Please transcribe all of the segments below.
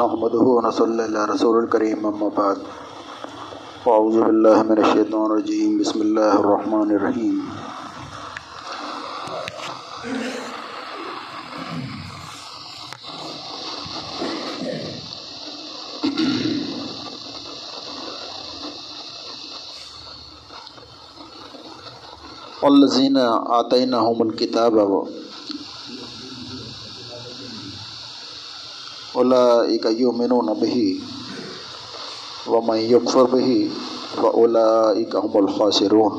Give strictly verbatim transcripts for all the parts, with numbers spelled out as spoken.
نحمده و نصلی علی رسول الکریم، اما بعد، اعوذ باللہ من الشیطان الرجیم، بسم اللہ الرحمن الرحیم۔ الذین آتیناہم الکتاب اولئک یؤمنون بہ ومن یکفر بہ فاولئک هم الخاسرون۔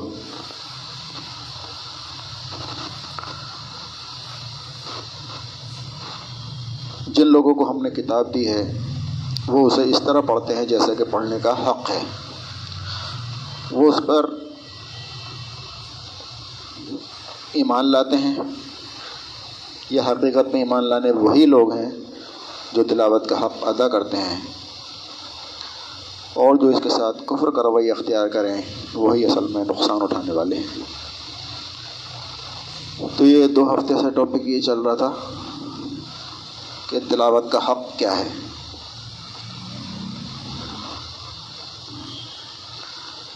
جن لوگوں کو ہم نے کتاب دی ہے وہ اسے اس طرح پڑھتے ہیں جیسا کہ پڑھنے کا حق ہے، وہ اس پر ایمان لاتے ہیں۔ یہ حقیقت میں ایمان لانے وہی لوگ ہیں جو تلاوت کا حق ادا کرتے ہیں، اور جو اس کے ساتھ کفر کا رویہ اختیار کریں وہی اصل میں نقصان اٹھانے والے ہیں۔ تو یہ دو ہفتے سے ٹاپک یہ چل رہا تھا کہ تلاوت کا حق کیا ہے،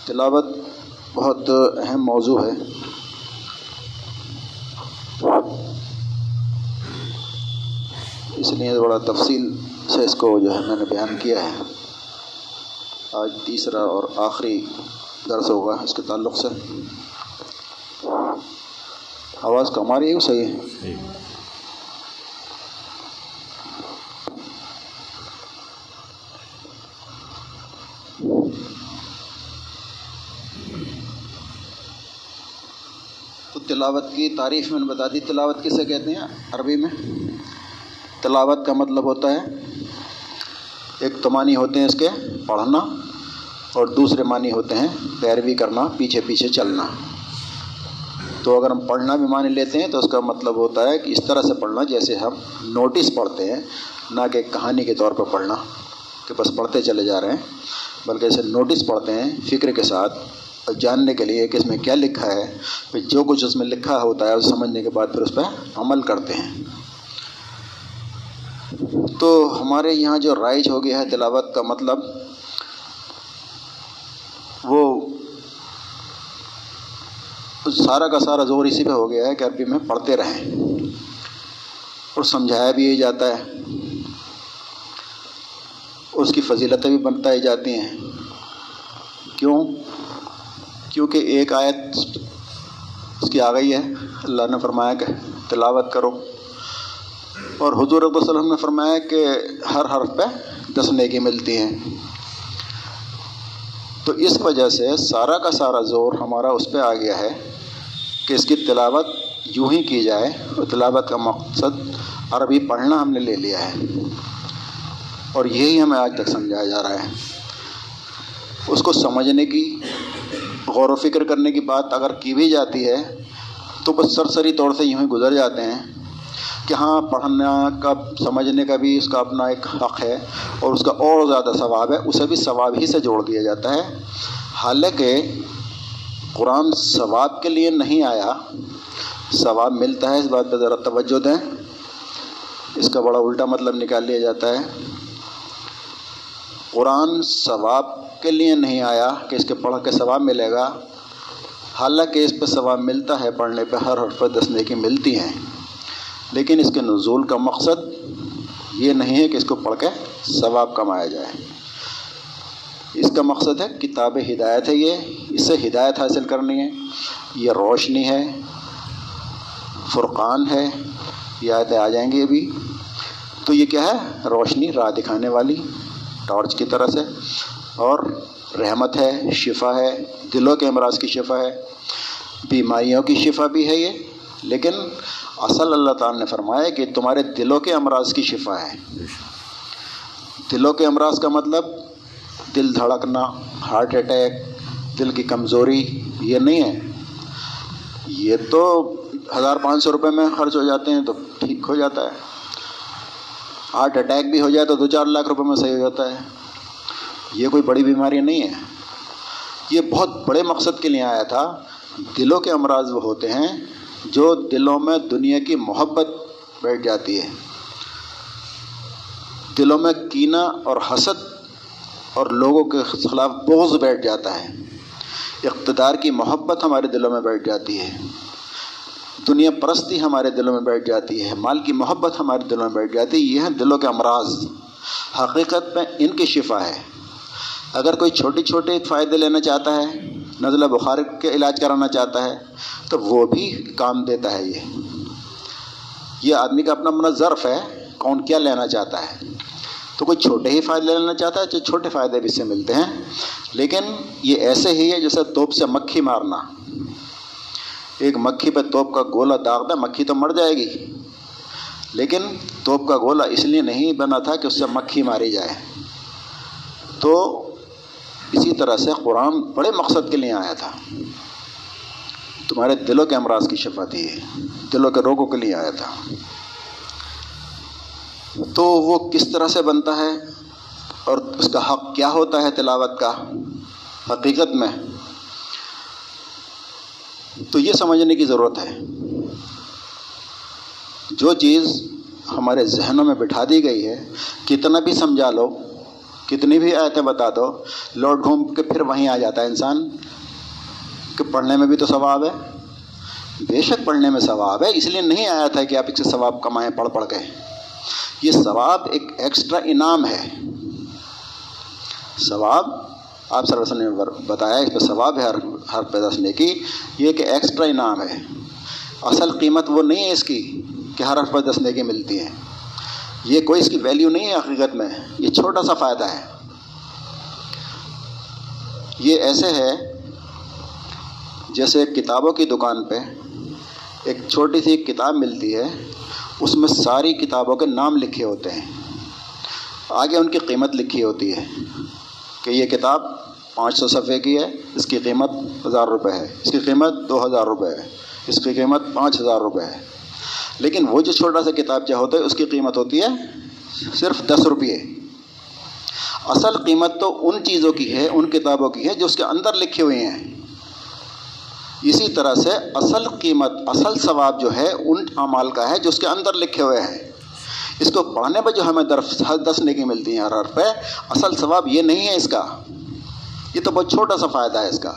تلاوت بہت اہم موضوع ہے۔ اس لیے بڑا تفصیل سے اس کو جو ہے میں نے بیان کیا ہے۔ آج تیسرا اور آخری درس ہوگا اس کے تعلق سے۔ آواز کم آ رہی ہے وہ صحیح ہے؟ تو تلاوت کی تعریف میں نے بتا دی۔ تلاوت کسے کہتے ہیں عربی میں؟ تلاوت کا مطلب ہوتا ہے، ایک تو معنی ہوتے ہیں اس کے پڑھنا، اور دوسرے معنی ہوتے ہیں پیروی کرنا، پیچھے پیچھے چلنا۔ تو اگر ہم پڑھنا بھی مان لیتے ہیں تو اس کا مطلب ہوتا ہے کہ اس طرح سے پڑھنا جیسے ہم نوٹس پڑھتے ہیں، نہ کہ کہانی کے طور پر پڑھنا کہ بس پڑھتے چلے جا رہے ہیں، بلکہ اسے نوٹس پڑھتے ہیں فکر کے ساتھ، اور جاننے کے لیے کہ اس میں کیا لکھا ہے، پھر جو کچھ اس میں لکھا ہوتا ہے اسے سمجھنے کے بعد پھر اس پہ عمل کرتے ہیں۔ تو ہمارے یہاں جو رائج ہو گیا ہے تلاوت کا مطلب، وہ سارا کا سارا زور اسی پہ ہو گیا ہے کہ عربی میں پڑھتے رہیں، اور سمجھایا بھی یہی جاتا ہے، اس کی فضیلتیں بھی بتائی جاتی ہیں۔ کیوں؟ کیونکہ ایک آیت اس کی آ گئی ہے، اللہ نے فرمایا کہ تلاوت کرو، اور حضور صلی اللہ علیہ وسلم نے فرمایا کہ ہر حرف پہ دس نیکی ملتی ہیں۔ تو اس وجہ سے سارا کا سارا زور ہمارا اس پہ آ گیا ہے کہ اس کی تلاوت یوں ہی کی جائے، اور تلاوت کا مقصد عربی پڑھنا ہم نے لے لیا ہے، اور یہی ہمیں آج تک سمجھایا جا رہا ہے۔ اس کو سمجھنے کی، غور و فکر کرنے کی بات اگر کی بھی جاتی ہے تو بس سرسری طور سے یوں ہی گزر جاتے ہیں کہ ہاں پڑھنا کا، سمجھنے کا بھی اس کا اپنا ایک حق ہے، اور اس کا اور زیادہ ثواب ہے، اسے بھی ثواب ہی سے جوڑ دیا جاتا ہے۔ حالانکہ قرآن ثواب کے لیے نہیں آیا، ثواب ملتا ہے اس بات پہ ذرا توجہ دیں، اس کا بڑا الٹا مطلب نکال لیا جاتا ہے۔ قرآن ثواب کے لیے نہیں آیا کہ اس کے پڑھ کے ثواب ملے گا، حالانکہ اس پہ ثواب ملتا ہے، پڑھنے پہ ہر حرف پہ دس نیکی ملتی ہیں، لیکن اس کے نزول کا مقصد یہ نہیں ہے کہ اس کو پڑھ کے ثواب کمایا جائے۔ اس کا مقصد ہے کتاب ہدایت ہے، یہ اس سے ہدایت حاصل کرنی ہے، یہ روشنی ہے، فرقان ہے، یہ آیتیں آ جائیں گی ابھی۔ تو یہ کیا ہے؟ روشنی، راہ دکھانے والی ٹارچ کی طرح سے، اور رحمت ہے، شفا ہے، دلوں کے امراض کی شفا ہے، بیماریوں کی شفا بھی ہے یہ، لیکن اصل اللہ تعالیٰ نے فرمایا کہ تمہارے دلوں کے امراض کی شفا ہے۔ دلوں کے امراض کا مطلب دل دھڑکنا، ہارٹ اٹیک، دل کی کمزوری، یہ نہیں ہے۔ یہ تو ہزار پانچ سو روپے میں خرچ ہو جاتے ہیں تو ٹھیک ہو جاتا ہے، ہارٹ اٹیک بھی ہو جائے تو دو چار لاکھ روپے میں صحیح ہو جاتا ہے، یہ کوئی بڑی بیماری نہیں ہے۔ یہ بہت بڑے مقصد کے لیے آیا تھا۔ دلوں کے امراض وہ ہوتے ہیں جو دلوں میں دنیا کی محبت بیٹھ جاتی ہے، دلوں میں کینہ اور حسد اور لوگوں کے خلاف بغض بیٹھ جاتا ہے، اقتدار کی محبت ہمارے دلوں میں بیٹھ جاتی ہے، دنیا پرستی ہمارے دلوں میں بیٹھ جاتی ہے، مال کی محبت ہمارے دلوں میں بیٹھ جاتی ہے۔ یہ ہیں دلوں کے امراض، حقیقت میں ان کی شفا ہے۔ اگر کوئی چھوٹے چھوٹے فائدے لینا چاہتا ہے، نزلہ بخار کے علاج کرانا چاہتا ہے تو وہ بھی کام دیتا ہے۔ یہ یہ آدمی کا اپنا اپنا ظرف ہے، کون کیا لینا چاہتا ہے۔ تو کوئی چھوٹے ہی فائدے لینا چاہتا ہے تو چھوٹے فائدے بھی اس سے ملتے ہیں، لیکن یہ ایسے ہی ہے جیسے توپ سے مکھی مارنا۔ ایک مکھی پہ توپ کا گولہ داغ دے، مکھی تو مر جائے گی، لیکن توپ کا گولہ اس لیے نہیں بنا تھا کہ اس سے مکھی ماری جائے۔ تو اسی طرح سے قرآن بڑے مقصد کے لیے آیا تھا، تمہارے دلوں کے امراض کی شفا تھی، دلوں کے روگوں کے لیے آیا تھا۔ تو وہ کس طرح سے بنتا ہے اور اس کا حق کیا ہوتا ہے تلاوت کا حقیقت میں، تو یہ سمجھنے کی ضرورت ہے۔ جو چیز ہمارے ذہنوں میں بٹھا دی گئی ہے، کتنا بھی سمجھا لو، کتنی بھی آیتیں بتا دو، لوٹ گھوم کے پھر وہیں آ جاتا ہے انسان کہ پڑھنے میں بھی تو ثواب ہے۔ بے شک پڑھنے میں ثواب ہے، اس لیے نہیں آیا تھا کہ آپ اس سے ثواب کمائیں پڑھ پڑھ کے۔ یہ ثواب ایک ایکسٹرا انعام ہے۔ ثواب آپ صلی اللہ علیہ وسلم نے بتایا اس پہ ثواب ہے، ہر ہر پیدا سنے کی، یہ کہ ایکسٹرا انعام ہے۔ اصل قیمت وہ نہیں ہے اس کی کہ ہر حرف دس نیکی ملتی ہے، یہ کوئی اس کی ویلیو نہیں ہے حقیقت میں، یہ چھوٹا سا فائدہ ہے۔ یہ ایسے ہے جیسے کتابوں کی دکان پہ ایک چھوٹی سی کتاب ملتی ہے، اس میں ساری کتابوں کے نام لکھے ہوتے ہیں، آگے ان کی قیمت لکھی ہوتی ہے کہ یہ کتاب پانچ سو صفحے کی ہے، اس کی قیمت ہزار روپے ہے، اس کی قیمت دو ہزار روپے ہے، اس کی قیمت پانچ ہزار روپے ہے۔ لیکن وہ جو چھوٹا سا کتاب جو ہوتا ہے اس کی قیمت ہوتی ہے صرف دس روپیے۔ اصل قیمت تو ان چیزوں کی ہے، ان کتابوں کی ہے جو اس کے اندر لکھی ہوئی ہیں۔ اسی طرح سے اصل قیمت، اصل ثواب جو ہے ان اعمال کا ہے جو اس کے اندر لکھے ہوئے ہیں۔ اس کو پڑھنے پر جو ہمیں دس نیکی ملتی ہیں ہر حرف پہ، اصل ثواب یہ نہیں ہے اس کا، یہ تو بہت چھوٹا سا فائدہ ہے اس کا۔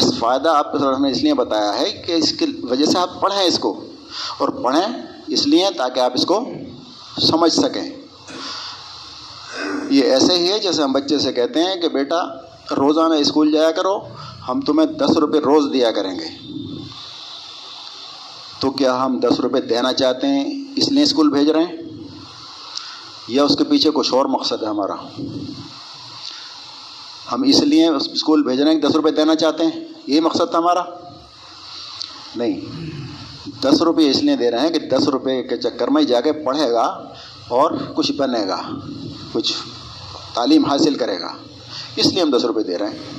اس فائدہ آپ کو ہمیں اس لیے بتایا ہے کہ اس کی وجہ سے آپ پڑھیں اس کو، اور پڑھیں اس لیے تاکہ آپ اس کو سمجھ سکیں۔ یہ ایسے ہی ہے جیسے ہم بچے سے کہتے ہیں کہ بیٹا روزانہ اسکول جایا کرو، ہم تمہیں دس روپے روز دیا کریں گے۔ تو کیا ہم دس روپے دینا چاہتے ہیں اس لیے اسکول بھیج رہے ہیں، یا اس کے پیچھے کچھ اور مقصد ہے ہمارا؟ ہم اس لیے اسکول بھیج رہے ہیں کہ دس روپے دینا چاہتے ہیں، یہ مقصد تھا ہمارا؟ نہیں، دس روپے اس لیے دے رہے ہیں کہ دس روپے کے چکر میں جا کے پڑھے گا اور کچھ بنے گا، کچھ تعلیم حاصل کرے گا، اس لیے ہم دس روپے دے رہے ہیں۔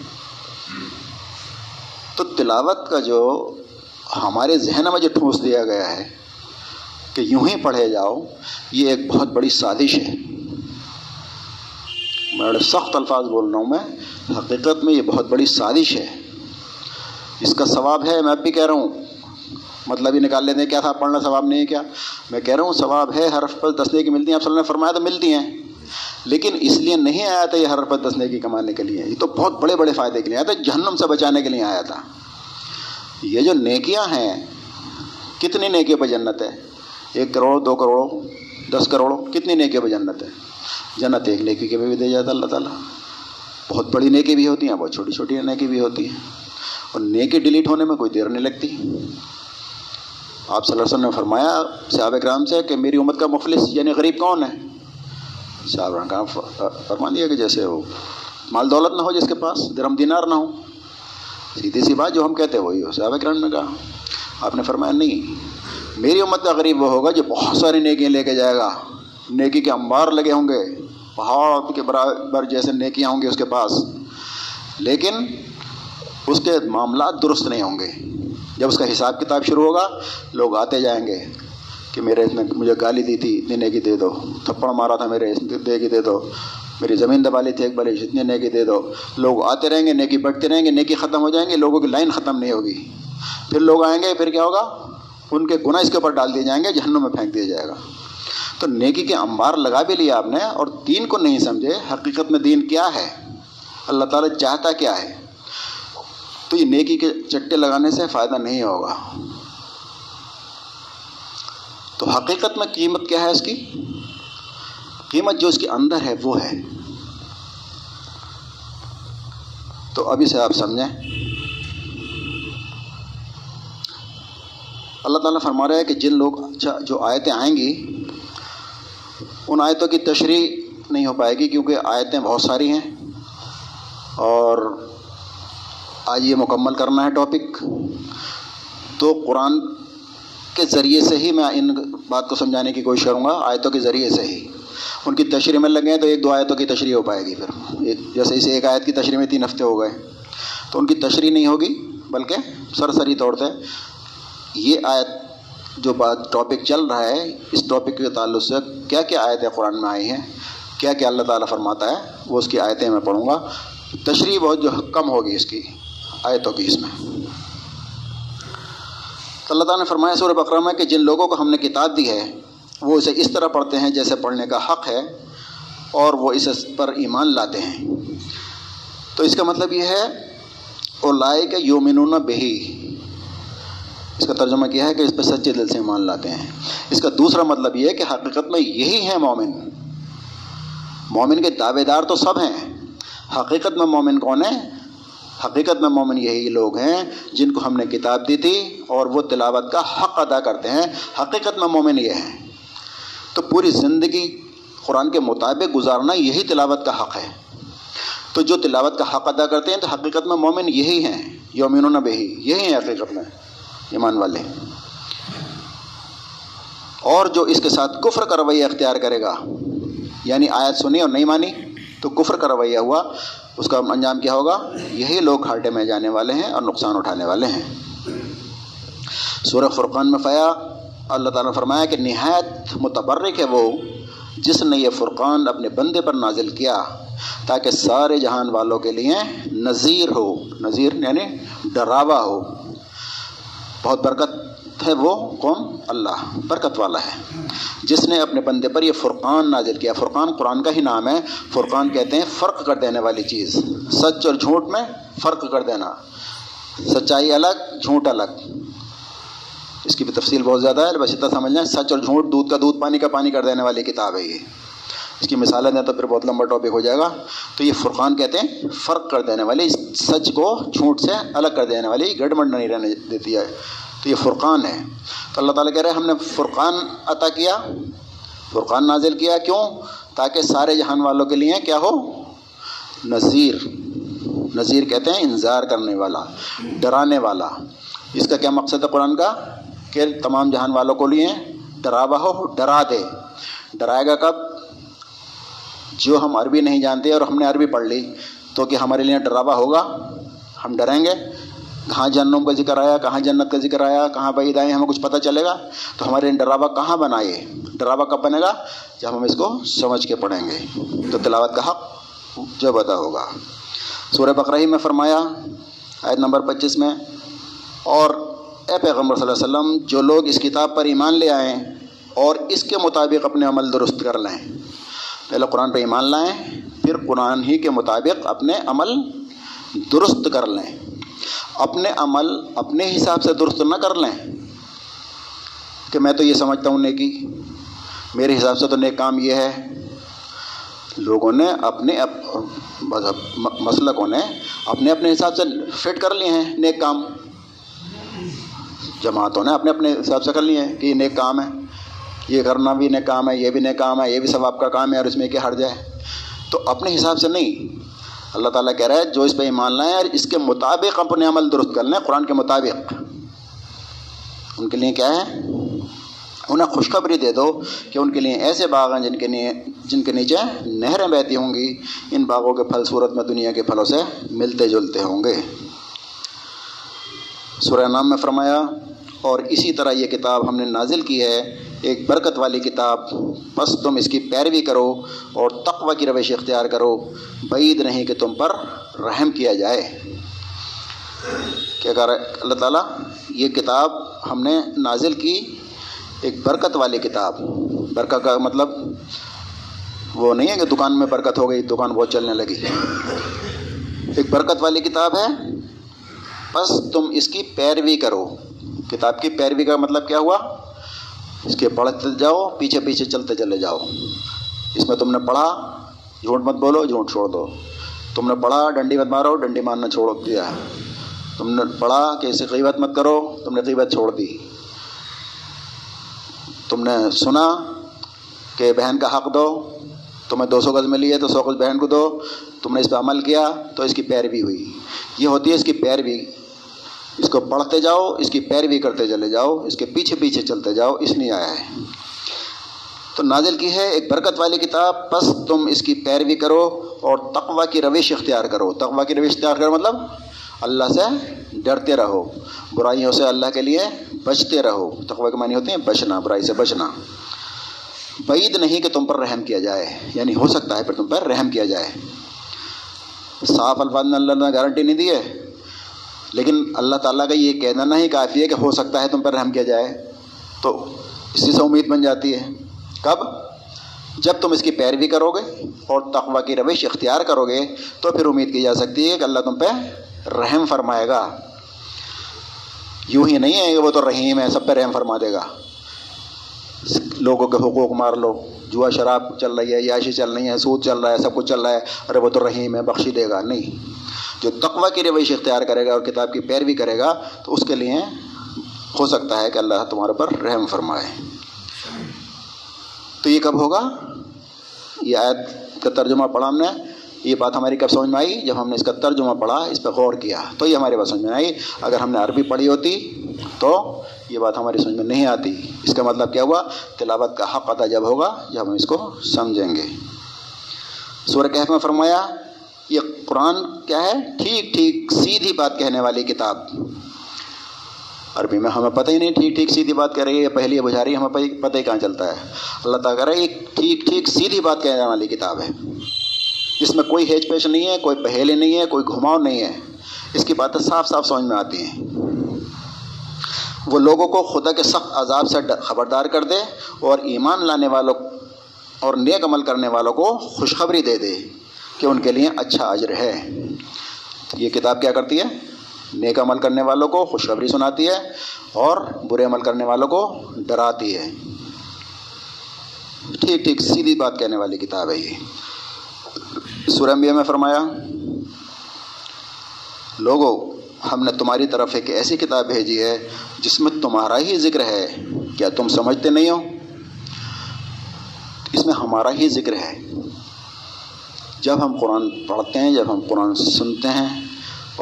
تو تلاوت کا جو ہمارے ذہن میں جو ٹھونس دیا گیا ہے کہ یوں ہی پڑھے جاؤ، یہ ایک بہت بڑی سازش ہے۔ بڑے سخت الفاظ بول رہا ہوں میں، حقیقت میں یہ بہت بڑی سازش ہے۔ اس کا ثواب ہے، میں بھی کہہ رہا ہوں، مطلب ہی نکال لیتے ہیں کیا تھا پڑھنا، ثواب نہیں ہے کیا؟ میں کہہ رہا ہوں ثواب ہے، ہر حرف پر دس نیکی ملتی ہیں، آپ صلی اللہ علیہ وسلم نے فرمایا تو ملتی ہیں، لیکن اس لیے نہیں آیا تھا یہ ہر حرف پر دس نیکی کمانے کے لیے، یہ تو بہت بڑے بڑے فائدے کے لیے آیا تھا، جہنم سے بچانے کے لیے آیا تھا۔ یہ جو نیکیاں ہیں، کتنی نیکیوں پہ جنت ہے؟ ایک کروڑ، دو کروڑ، دس کروڑ، کتنی نیکیوں پہ جنت ہے؟ جنت ایک نیکی کے بھی دے جاتا اللہ تعالیٰ، بہت بڑی نیکی بھی ہوتی ہیں، بہت چھوٹی چھوٹی نیکی بھی ہوتی ہیں، اور نیکی ڈیلیٹ ہونے میں کوئی دیر نہیں لگتی۔ آپ صلی اللہ علیہ وسلم نے فرمایا صحابہ کرام سے کہ میری امت کا مفلس یعنی غریب کون ہے؟ صحابہ کرام فرما دیا کہ جیسے وہ مال دولت نہ ہو، جس کے پاس درہم دینار نہ ہو، سیدھی سی بات جو ہم کہتے وہی ہو۔ صحابہ کرام نے کہا، آپ نے فرمایا نہیں، میری امت کا غریب وہ ہوگا جو بہت ساری نیکیاں لے کے جائے گا، نیکی کے انبار لگے ہوں گے، پہاڑ کے برابر جیسے نیکیاں ہوں گی اس کے پاس، لیکن اس کے معاملات درست نہیں ہوں گے۔ جب اس کا حساب کتاب شروع ہوگا، لوگ آتے جائیں گے کہ میرے اس نے مجھے گالی دی تھی، اتنی نیکی دے دو، تھپڑ مارا تھا میرے نیکی دے دو، میری زمین دبا لی تھی ایک بارش، اتنی نیکی دے دو۔ لوگ آتے رہیں گے، نیکی بڑھتے رہیں گے، نیکی ختم ہو جائیں گے، لوگوں کی لائن ختم نہیں ہوگی۔ پھر لوگ آئیں گے، پھر کیا ہوگا؟ ان کے گناہ اس کے اوپر ڈال دیے جائیں گے، جہنم میں پھینک دیا جائے گا۔ تو نیکی کے انبار لگا بھی لیا آپ نے اور دین کو نہیں سمجھے. حقیقت میں دین کیا ہے، اللہ تعالیٰ چاہتا کیا ہے، تو یہ نیکی کے چٹے لگانے سے فائدہ نہیں ہوگا. تو حقیقت میں قیمت کیا ہے، اس کی قیمت جو اس کے اندر ہے وہ ہے. تو ابھی سے آپ سمجھیں. اللہ تعالیٰ فرما رہا ہے کہ جن لوگ اچھا جو آیتیں آئیں گی ان آیتوں کی تشریح نہیں ہو پائے گی، کیونکہ آیتیں بہت ساری ہیں اور آج یہ مکمل کرنا ہے ٹاپک. تو قرآن کے ذریعے سے ہی میں ان بات کو سمجھانے کی کوشش کروں گا، آیتوں کے ذریعے سے ہی. ان کی تشریح میں لگیں تو ایک دو آیتوں کی تشریح ہو پائے گی، پھر جیسے اسے ایک آیت کی تشریح میں تین ہفتے ہو گئے تو ان کی تشریح نہیں ہوگی، بلکہ سرسری طور سے یہ آیت جو بات ٹاپک چل رہا ہے اس ٹاپک کے تعلق سے کیا کیا آیتیں قرآن میں آئی ہیں، کیا کیا اللہ تعالیٰ فرماتا ہے، وہ اس کی آیتیں میں پڑھوں گا. تشریح بہت جو کم ہوگی اس کی آیتوں کی. اس میں اللہ تعالیٰ نے فرمایا سورہ بقرہ میں کہ جن لوگوں کو ہم نے کتاب دی ہے وہ اسے اس طرح پڑھتے ہیں جیسے پڑھنے کا حق ہے اور وہ اس پر ایمان لاتے ہیں. تو اس کا مطلب یہ ہے اولائک یؤمنون بہی، اس کا ترجمہ کیا ہے کہ اس پہ سچے دل سے ایمان لاتے ہیں. اس کا دوسرا مطلب یہ ہے کہ حقیقت میں یہی ہیں مومن. مومن کے دعوے دار تو سب ہیں، حقیقت میں مومن کون ہے؟ حقیقت میں مومن یہی لوگ ہیں جن کو ہم نے کتاب دی تھی اور وہ تلاوت کا حق ادا کرتے ہیں. حقیقت میں مومن یہ ہیں. تو پوری زندگی قرآن کے مطابق گزارنا یہی تلاوت کا حق ہے. تو جو تلاوت کا حق ادا کرتے ہیں تو حقیقت میں مومن یہی ہیں، یؤمنون بہی، یہی ہیں حقیقت میں ایمان والے. اور جو اس کے ساتھ کفر کا رویہ اختیار کرے گا، یعنی آیت سنی اور نہیں مانی تو کفر کا رویہ ہوا، اس کا انجام کیا ہوگا؟ یہی لوگ گھاٹے میں جانے والے ہیں اور نقصان اٹھانے والے ہیں. سورہ فرقان میں فیا اللہ تعالیٰ نے فرمایا کہ نہایت متبرک ہے وہ جس نے یہ فرقان اپنے بندے پر نازل کیا تاکہ سارے جہان والوں کے لیے نذیر ہو. نذیر یعنی ڈراوا ہو. بہت برکت ہے وہ قوم، اللہ برکت والا ہے جس نے اپنے بندے پر یہ فرقان نازل کیا. فرقان قرآن کا ہی نام ہے. فرقان کہتے ہیں فرق کر دینے والی چیز. سچ اور جھوٹ میں فرق کر دینا، سچائی الگ جھوٹ الگ. اس کی بھی تفصیل بہت زیادہ ہے، بس اتنا سمجھ لیں سچ اور جھوٹ دودھ کا دودھ پانی کا پانی کر دینے والی کتاب ہے یہ. اس کی مثالیں دیں تو پھر بہت لمبا ٹاپک ہو جائے گا. تو یہ فرقان کہتے ہیں فرق کر دینے والی، سچ کو جھوٹ سے الگ کر دینے والی، گڑبڑ نہیں رہنے دیتی ہے. تو یہ فرقان ہے. تو اللہ تعالیٰ کہہ رہے ہیں ہم نے فرقان عطا کیا، فرقان نازل کیا. کیوں؟ تاکہ سارے جہان والوں کے لیے کیا ہو؟ نذیر. نذیر کہتے ہیں انذار کرنے والا، ڈرانے والا. اس کا کیا مقصد ہے قرآن کا؟ کہ تمام جہان والوں کو لیے ڈراوا ہو، ڈرا دے. ڈرائے گا کب؟ جو ہم عربی نہیں جانتے اور ہم نے عربی پڑھ لی تو کہ ہمارے لیے ڈراوا ہوگا، ہم ڈریں گے. کہاں جہنم کا ذکر آیا، کہاں جنت کا ذکر آیا، کہاں بعید آئے، ہمیں کچھ پتہ چلے گا. تو ہمارے لیے ڈراوا کہاں بنا؟ یہ ڈراوا کب بنے گا؟ جب ہم اس کو سمجھ کے پڑھیں گے. تو تلاوت کا حق جو پتہ ہوگا. سورہ بقرہ میں فرمایا آیت نمبر پچیس میں، اور اے پیغمبر صلی اللہ علیہ وسلم جو لوگ اس کتاب پر ایمان لے آئیں اور اس کے مطابق اپنے عمل درست کر لیں. پہلے قرآن پہ ایمان لائیں، پھر قرآن ہی کے مطابق اپنے عمل درست کر لیں. اپنے عمل اپنے حساب سے درست نہ کر لیں کہ میں تو یہ سمجھتا ہوں نیکی، میرے حساب سے تو نیک کام یہ ہے. لوگوں نے اپنے مسلکوں نے اپنے اپنے حساب سے فٹ کر لیے ہیں نیک کام. جماعتوں نے اپنے اپنے حساب سے کر لیے ہیں کہ یہ نیک کام ہے، یہ کرنا بھی نیک کام ہے، یہ بھی نیک کام ہے، یہ بھی ثواب کا کام ہے اور اس میں کیا حرج ہے. تو اپنے حساب سے نہیں. اللہ تعالیٰ کہہ رہا ہے جو اس پہ ایمان لائیں اور اس کے مطابق اپنے عمل درست کر لیں. قرآن کے مطابق ان کے لیے کیا ہے؟ انہیں خوشخبری دے دو کہ ان کے لیے ایسے باغ ہیں جن کے لیے جن کے نیچے نہریں بہتی ہوں گی. ان باغوں کے پھل صورت میں دنیا کے پھلوں سے ملتے جلتے ہوں گے. سورہ نام میں فرمایا اور اسی طرح یہ کتاب ہم نے نازل کی ہے ایک برکت والی کتاب، بس تم اس کی پیروی کرو اور تقوی کی روش اختیار کرو، بعید نہیں کہ تم پر رحم کیا جائے. کیا کہہ رہا ہے اللہ تعالیٰ؟ یہ کتاب ہم نے نازل کی ایک برکت والی کتاب. برکہ کا مطلب وہ نہیں ہے کہ دکان میں برکت ہو گئی، دکان بہت چلنے لگی. ایک برکت والی کتاب ہے، بس تم اس کی پیروی کرو. کتاب کی پیروی کا مطلب کیا ہوا؟ اس کے پڑھتے جاؤ، پیچھے پیچھے چلتے چلے جاؤ. اس میں تم نے پڑھا، جھوٹ مت بولو، جھوٹ چھوڑ دو. تم نے پڑھا، ڈنڈی مت مارو، ڈنڈی مارنا چھوڑ دیا. تم نے پڑھا کہ اسے غیبت مت کرو، تم نے غیبت چھوڑ دی. تم نے سنا کہ بہن کا حق دو، تمہیں دو سو گز ملی ہے تو سو گز بہن کو دو، تم نے اس پہ عمل کیا تو اس کی پیروی ہوئی. یہ ہوتی ہے اس کی پیروی. اس کو پڑھتے جاؤ، اس کی پیروی کرتے چلے جاؤ، اس کے پیچھے پیچھے چلتے جاؤ، اس لیے آیا ہے. تو نازل کی ہے ایک برکت والی کتاب، بس تم اس کی پیروی کرو اور تقوی کی روش اختیار کرو. تقوی کی روش اختیار کرو مطلب اللہ سے ڈرتے رہو، برائیوں سے اللہ کے لیے بچتے رہو. تقوی کے معنی ہوتے ہیں بچنا، برائی سے بچنا. بعید نہیں کہ تم پر رحم کیا جائے، یعنی ہو سکتا ہے پھر تم پر رحم کیا جائے. صاف الفاظ میں اللہ نے گارنٹی نہیں دی ہے، لیکن اللہ تعالیٰ کا یہ کہنا نہیں کافی ہے کہ ہو سکتا ہے تم پر رحم کیا جائے، تو اسی سے امید بن جاتی ہے. کب؟ جب تم اس کی پیروی کرو گے اور تقوی کی روش اختیار کرو گے تو پھر امید کی جا سکتی ہے کہ اللہ تم پہ رحم فرمائے گا. یوں ہی نہیں ہے کہ وہ تو رحیم ہے، سب پہ رحم فرما دے گا. لوگوں کے حقوق مار لو، جوا شراب چل رہی ہے، عیاشی چل رہی ہے، سود چل رہا ہے، سب کچھ چل رہا ہے، ارے وہ تو رحیم ہے، بخشی دے گا. نہیں، جو تقوی کی روش اختیار کرے گا اور کتاب کی پیروی کرے گا تو اس کے لیے ہو سکتا ہے کہ اللہ تمہارے پر رحم فرمائے. تو یہ کب ہوگا؟ یہ آیت کا ترجمہ پڑھا ہم نے. یہ بات ہماری کب سمجھ میں آئی؟ جب ہم نے اس کا ترجمہ پڑھا، اس پہ غور کیا تو یہ ہماری بات سمجھ میں آئی. اگر ہم نے عربی پڑھی ہوتی تو یہ بات ہماری سمجھ میں نہیں آتی. اس کا مطلب کیا ہوا؟ تلاوت کا حق ادا جب ہوگا جب ہم اس کو سمجھیں گے. سورہ کہف میں فرمایا یہ قرآن کیا ہے؟ ٹھیک ٹھیک سیدھی بات کہنے والی کتاب. عربی میں ہمیں پتہ ہی نہیں ٹھیک ٹھیک سیدھی بات کر رہی ہے، پہلی یہ بجھا رہی ہے، ہمیں پتہ ہی کہاں چلتا ہے. اللہ تعالیٰ کہہ رہا ہے یہ ٹھیک ٹھیک سیدھی بات کہنے والی کتاب ہے، اس میں کوئی ہیج پیش نہیں ہے، کوئی پہیلے نہیں ہے، کوئی گھماؤ نہیں ہے. اس کی باتیں صاف صاف سمجھ میں آتی ہیں. وہ لوگوں کو خدا کے سخت عذاب سے خبردار کر دے اور ایمان لانے والوں اور نیک عمل کرنے والوں کو خوشخبری دے دے کہ ان کے لیے اچھا اجر ہے. یہ کتاب کیا کرتی ہے؟ نیک عمل کرنے والوں کو خوشخبری سناتی ہے اور برے عمل کرنے والوں کو ڈراتی ہے. ٹھیک ٹھیک سیدھی بات کہنے والی کتاب ہے یہ. سورہ انبیاء میں فرمایا لوگوں، ہم نے تمہاری طرف ایک ایسی کتاب بھیجی ہے جس میں تمہارا ہی ذکر ہے، کیا تم سمجھتے نہیں ہو؟ اس میں ہمارا ہی ذکر ہے. جب ہم قرآن پڑھتے ہیں، جب ہم قرآن سنتے ہیں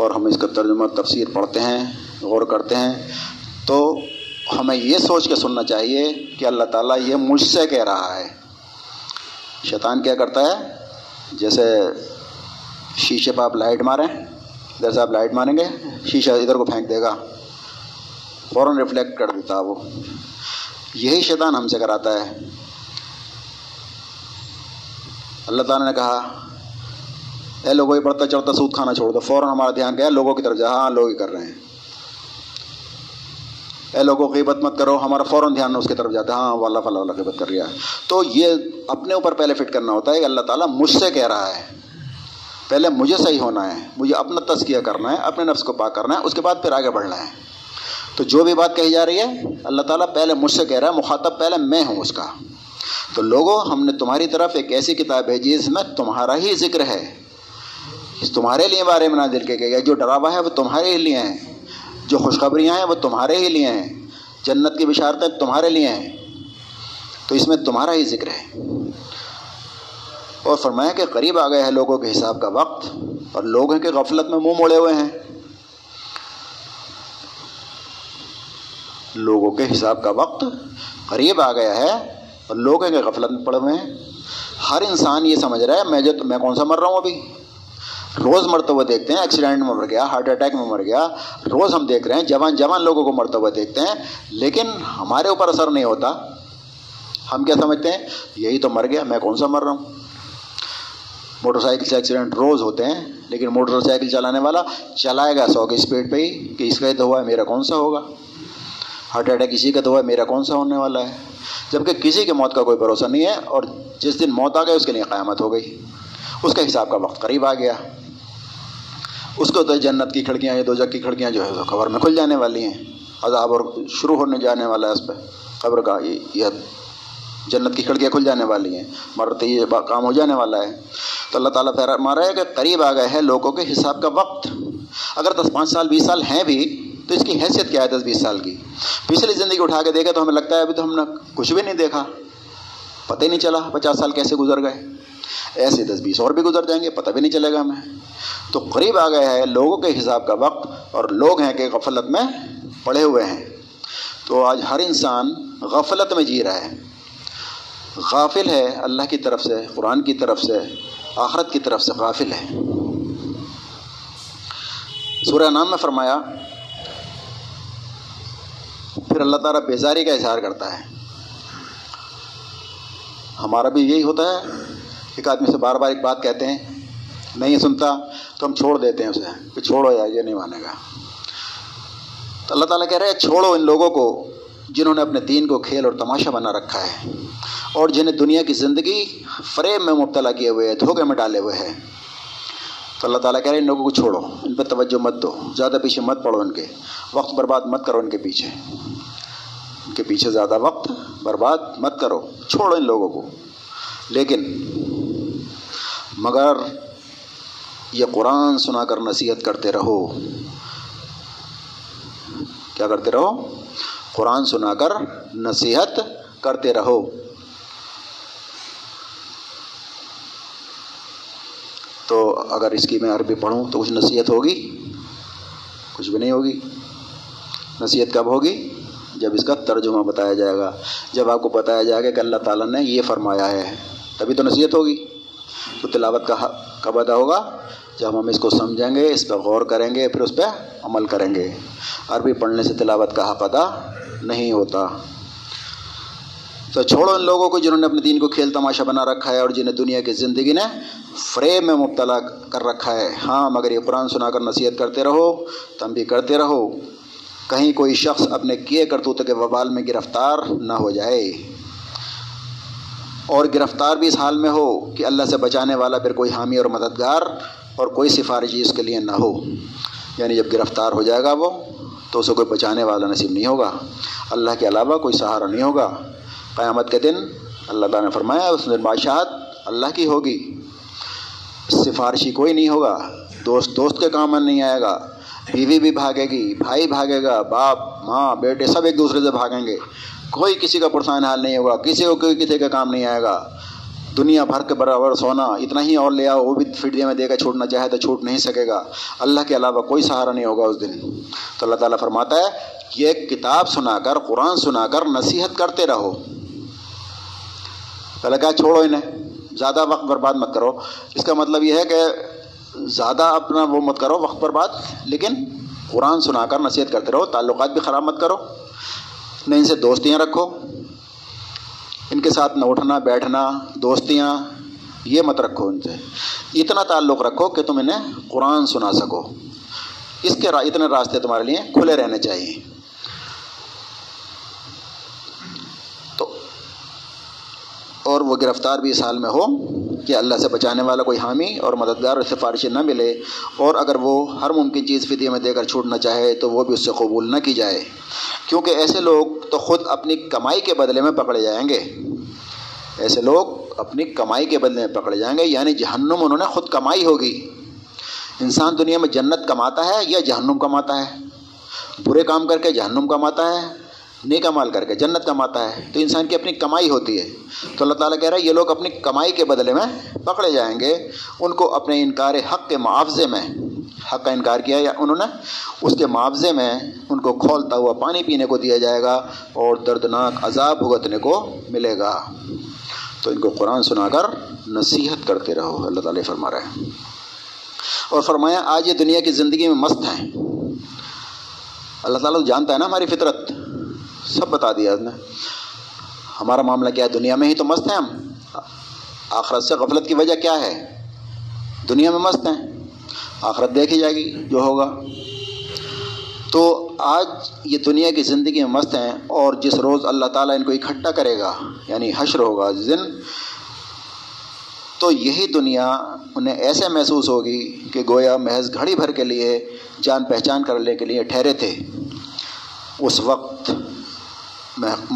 اور ہم اس کا ترجمہ تفسیر پڑھتے ہیں، غور کرتے ہیں، تو ہمیں یہ سوچ کے سننا چاہیے کہ اللہ تعالیٰ یہ مجھ سے کہہ رہا ہے. شیطان کیا کرتا ہے؟ جیسے شیشے پہ آپ لائٹ ماریں، ادھر سے آپ لائٹ ماریں گے، شیشہ ادھر کو پھینک دے گا، فوراً ریفلیکٹ کر دیتا ہے وہ. یہی شیطان ہم سے کراتا ہے. اللہ تعالیٰ نے کہا اے لوگوں یہ بڑھتا چڑھتا سود کھانا چھوڑ دو، فوراً ہمارا دھیان گیا لوگوں کی طرف جا، ہاں لوگ ہی کر رہے ہیں. اے لوگوں غیبت مت کرو، ہمارا فوراً دھیان اس کی طرف جاتا ہے، ہاں واللہ فلاں والا غیبت کر رہا ہے. تو یہ اپنے اوپر پہلے فٹ کرنا ہوتا ہے کہ اللہ تعالیٰ مجھ سے کہہ رہا ہے، پہلے مجھے صحیح ہونا ہے، مجھے اپنا تزکیہ کرنا ہے، اپنے نفس کو پاک کرنا ہے، اس کے بعد پھر آگے بڑھنا ہے. تو جو بھی بات کہی جا رہی ہے اللہ تعالیٰ پہلے مجھ سے کہہ رہا ہے، مخاطب پہلے میں ہوں اس کا. تو لوگوں ہم نے تمہاری طرف ایک ایسی کتاب بھیجی جس میں تمہارا ہی ذکر ہے، تمہارے لیے بارے میں نازل کیا گیا. جو ڈراوا ہے وہ تمہارے لیے ہیں، جو خوشخبریاں ہیں وہ تمہارے ہی لیے ہیں، جنت کی بشارتیں تمہارے لیے ہیں. تو اس میں تمہارا ہی ذکر ہے. اور فرمایا کہ قریب آ گئے ہیں لوگوں کے حساب کا وقت، اور لوگ ہیں کہ غفلت میں منہ موڑے ہوئے ہیں. لوگوں کے حساب کا وقت قریب آ گیا ہے اور لوگ ہیں کہ غفلت میں پڑے ہوئے ہیں. ہر انسان یہ سمجھ رہا ہے میں جو میں کون سا مر رہا ہوں، ابھی روز مرتے ہوئے دیکھتے ہیں، ایکسیڈنٹ میں مر گیا، ہارٹ اٹیک میں مر گیا، روز ہم دیکھ رہے ہیں جوان جوان لوگوں کو مرتے ہوئے دیکھتے ہیں، لیکن ہمارے اوپر اثر نہیں ہوتا. ہم کیا سمجھتے ہیں؟ یہی تو مر گیا، میں کون سا مر رہا ہوں. موٹر سائیکل سے ایکسیڈنٹ روز ہوتے ہیں، لیکن موٹر سائیکل چلانے والا چلائے گا سو کی اسپیڈ پہ ہی کہ اس کا ہی تو ہوا ہے، میرا کون سا ہوگا. ہارٹ اٹیک اسی کا تو ہے، میرا کون سا ہونے والا ہے، جبکہ کسی کے موت کا کوئی بھروسہ نہیں ہے، اور جس دن موت آ گئی اس کے لیے قیامت ہو گئی، اس کا حساب کا وقت قریب آ گیا، اس کو تو جنت کی کھڑکیاں یا دوزخ کی کھڑکیاں جو ہے قبر میں کھل جانے والی ہیں، عذاب اور شروع ہونے جانے والا ہے اس پہ قبر کا، یا جنت کی کھڑکیاں کھل جانے والی ہیں، مرتے یہ کام ہو جانے والا ہے. تو اللہ تعالیٰ فرما رہا ہے کہ قریب آ گئے ہے لوگوں کے حساب کا وقت. اگر دس پانچ سال بیس سال ہیں بھی تو اس کی حیثیت کیا ہے دس بیس سال کی؟ پچھلی زندگی اٹھا کے دیکھے تو ہمیں لگتا ہے ابھی تو ہم نے کچھ بھی نہیں دیکھا، پتہ ہی نہیں چلا پچاس سال کیسے گزر گئے. ایسے دس بیس اور بھی گزر جائیں گے، پتہ بھی نہیں چلے گا ہمیں. تو قریب آ گیا ہے لوگوں کے حساب کا وقت، اور لوگ ہیں کہ غفلت میں پڑے ہوئے ہیں. تو آج ہر انسان غفلت میں جی رہا ہے، غافل ہے اللہ کی طرف سے، قرآن کی طرف سے، آخرت کی طرف سے غافل ہے. سورہ انعام میں فرمایا، پھر اللہ تعالیٰ بیزاری کا اظہار کرتا ہے. ہمارا بھی یہی ہوتا ہے، ایک آدمی سے بار بار ایک بات کہتے ہیں، نہیں سنتا تو ہم چھوڑ دیتے ہیں اسے کہ چھوڑو یار یہ نہیں مانے گا. تو اللہ تعالیٰ کہہ رہے ہیں چھوڑو ان لوگوں کو جنہوں نے اپنے دین کو کھیل اور تماشا بنا رکھا ہے، اور جنہیں دنیا کی زندگی فریب میں مبتلا کیے ہوئے ہے، دھوکے میں ڈالے ہوئے ہے. تو اللہ تعالیٰ کہہ رہے ہیں ان لوگوں کو چھوڑو، ان پہ توجہ مت دو، زیادہ پیچھے مت پڑو، ان کے وقت برباد مت کرو، ان کے پیچھے ان کے پیچھے زیادہ وقت برباد مت کرو، چھوڑو ان لوگوں کو. لیکن مگر یہ قرآن سنا کر نصیحت کرتے رہو. کیا کرتے رہو؟ قرآن سنا کر نصیحت کرتے رہو. تو اگر اس کی میں عربی پڑھوں تو کچھ نصیحت ہوگی؟ کچھ بھی نہیں ہوگی. نصیحت کب ہوگی؟ جب اس کا ترجمہ بتایا جائے گا، جب آپ کو بتایا جائے گا کہ اللہ تعالیٰ نے یہ فرمایا ہے، تبھی تو نصیحت ہوگی. تو تلاوت کا کب ادا ہوگا؟ جب ہم اس کو سمجھیں گے، اس پہ غور کریں گے، پھر اس پہ عمل کریں گے. عربی پڑھنے سے تلاوت کا حق ادا نہیں ہوتا. تو چھوڑو ان لوگوں کو جنہوں نے اپنے دین کو کھیل تماشا بنا رکھا ہے، اور جنہیں دنیا کی زندگی نے فریب میں مبتلا کر رکھا ہے. ہاں مگر یہ قرآن سنا کر نصیحت کرتے رہو، تنبیہ کرتے رہو، کہیں کوئی شخص اپنے کیے کرتوتوں کے وبال میں گرفتار نہ ہو جائے، اور گرفتار بھی اس حال میں ہو کہ اللہ سے بچانے والا پھر کوئی حامی اور مددگار اور کوئی سفارشی اس کے لیے نہ ہو. یعنی جب گرفتار ہو جائے گا وہ، تو اسے کوئی بچانے والا نصیب نہیں ہوگا، اللہ کے علاوہ کوئی سہارا نہیں ہوگا. قیامت کے دن اللہ تعالیٰ نے فرمایا اس دن بادشاہت اللہ کی ہوگی، سفارشی کوئی نہیں ہوگا، دوست دوست کے کام نہیں آئے گا، بیوی بھی بھاگے گی، بھائی بھاگے گا، باپ ماں بیٹے سب ایک دوسرے سے بھاگیں گے، کوئی کسی کا پرسان حال نہیں ہوگا، کسی کو کوئی کسی کا کام نہیں آئے گا. دنیا بھر کے برابر سونا اتنا ہی اور لے آؤ، وہ بھی فدیے میں دے گا، چھوٹنا چاہے تو چھوٹ نہیں سکے گا، اللہ کے علاوہ کوئی سہارا نہیں ہوگا اس دن. تو اللہ تعالیٰ فرماتا ہے یہ کتاب سنا کر، قرآن سنا کر نصیحت کرتے رہو. پہلے کہا چھوڑو انہیں، زیادہ وقت برباد مت کرو. اس کا مطلب یہ ہے کہ زیادہ اپنا وہ مت کرو وقت برباد، لیکن قرآن سنا کر نصیحت کرتے رہو. تعلقات بھی خراب مت کرو، نہ ان سے دوستیاں رکھو، ان کے ساتھ نہ اٹھنا بیٹھنا، دوستیاں یہ مت رکھو ان سے. اتنا تعلق رکھو کہ تم انہیں قرآن سنا سکو، اس کے را... اتنے راستے تمہارے لیے کھلے رہنے چاہیے. تو اور وہ گرفتار بھی اس حال میں ہو کہ اللہ سے بچانے والا کوئی حامی اور مددگار اور سفارشی نہ ملے، اور اگر وہ ہر ممکن چیز فدیے میں دے کر چھوٹنا چاہے تو وہ بھی اس سے قبول نہ کی جائے، کیونکہ ایسے لوگ تو خود اپنی کمائی کے بدلے میں پکڑے جائیں گے. ایسے لوگ اپنی کمائی کے بدلے میں پکڑے جائیں گے، یعنی جہنم انہوں نے خود کمائی ہوگی. انسان دنیا میں جنت کماتا ہے یا جہنم کماتا ہے؟ برے کام کر کے جہنم کماتا ہے، نیک اعمال کر کے جنت کماتا ہے. تو انسان کی اپنی کمائی ہوتی ہے. تو اللہ تعالیٰ کہہ رہا ہے یہ لوگ اپنی کمائی کے بدلے میں پکڑے جائیں گے، ان کو اپنے انکار حق کے معاوضے میں، حق کا انکار کیا یا انہوں نے، اس کے معاوضے میں ان کو کھولتا ہوا پانی پینے کو دیا جائے گا اور دردناک عذاب بھگتنے کو ملے گا. تو ان کو قرآن سنا کر نصیحت کرتے رہو، اللہ تعالیٰ فرما رہا ہے. اور فرمایا آج یہ دنیا کی زندگی میں مست ہیں. اللہ تعالیٰ جانتا ہے نا ہماری فطرت، سب بتا دیا اس نے. ہمارا معاملہ کیا ہے؟ دنیا میں ہی تو مست ہیں ہم، آخرت سے غفلت کی وجہ کیا ہے؟ دنیا میں مست ہیں، آخرت دیکھی جائے گی جو ہوگا. تو آج یہ دنیا کی زندگی میں مست ہیں، اور جس روز اللہ تعالیٰ ان کو اکٹھا کرے گا یعنی حشر ہوگا جس دن، تو یہی دنیا انہیں ایسے محسوس ہوگی کہ گویا محض گھڑی بھر کے لیے جان پہچان کرنے کے لیے ٹھہرے تھے۔ اس وقت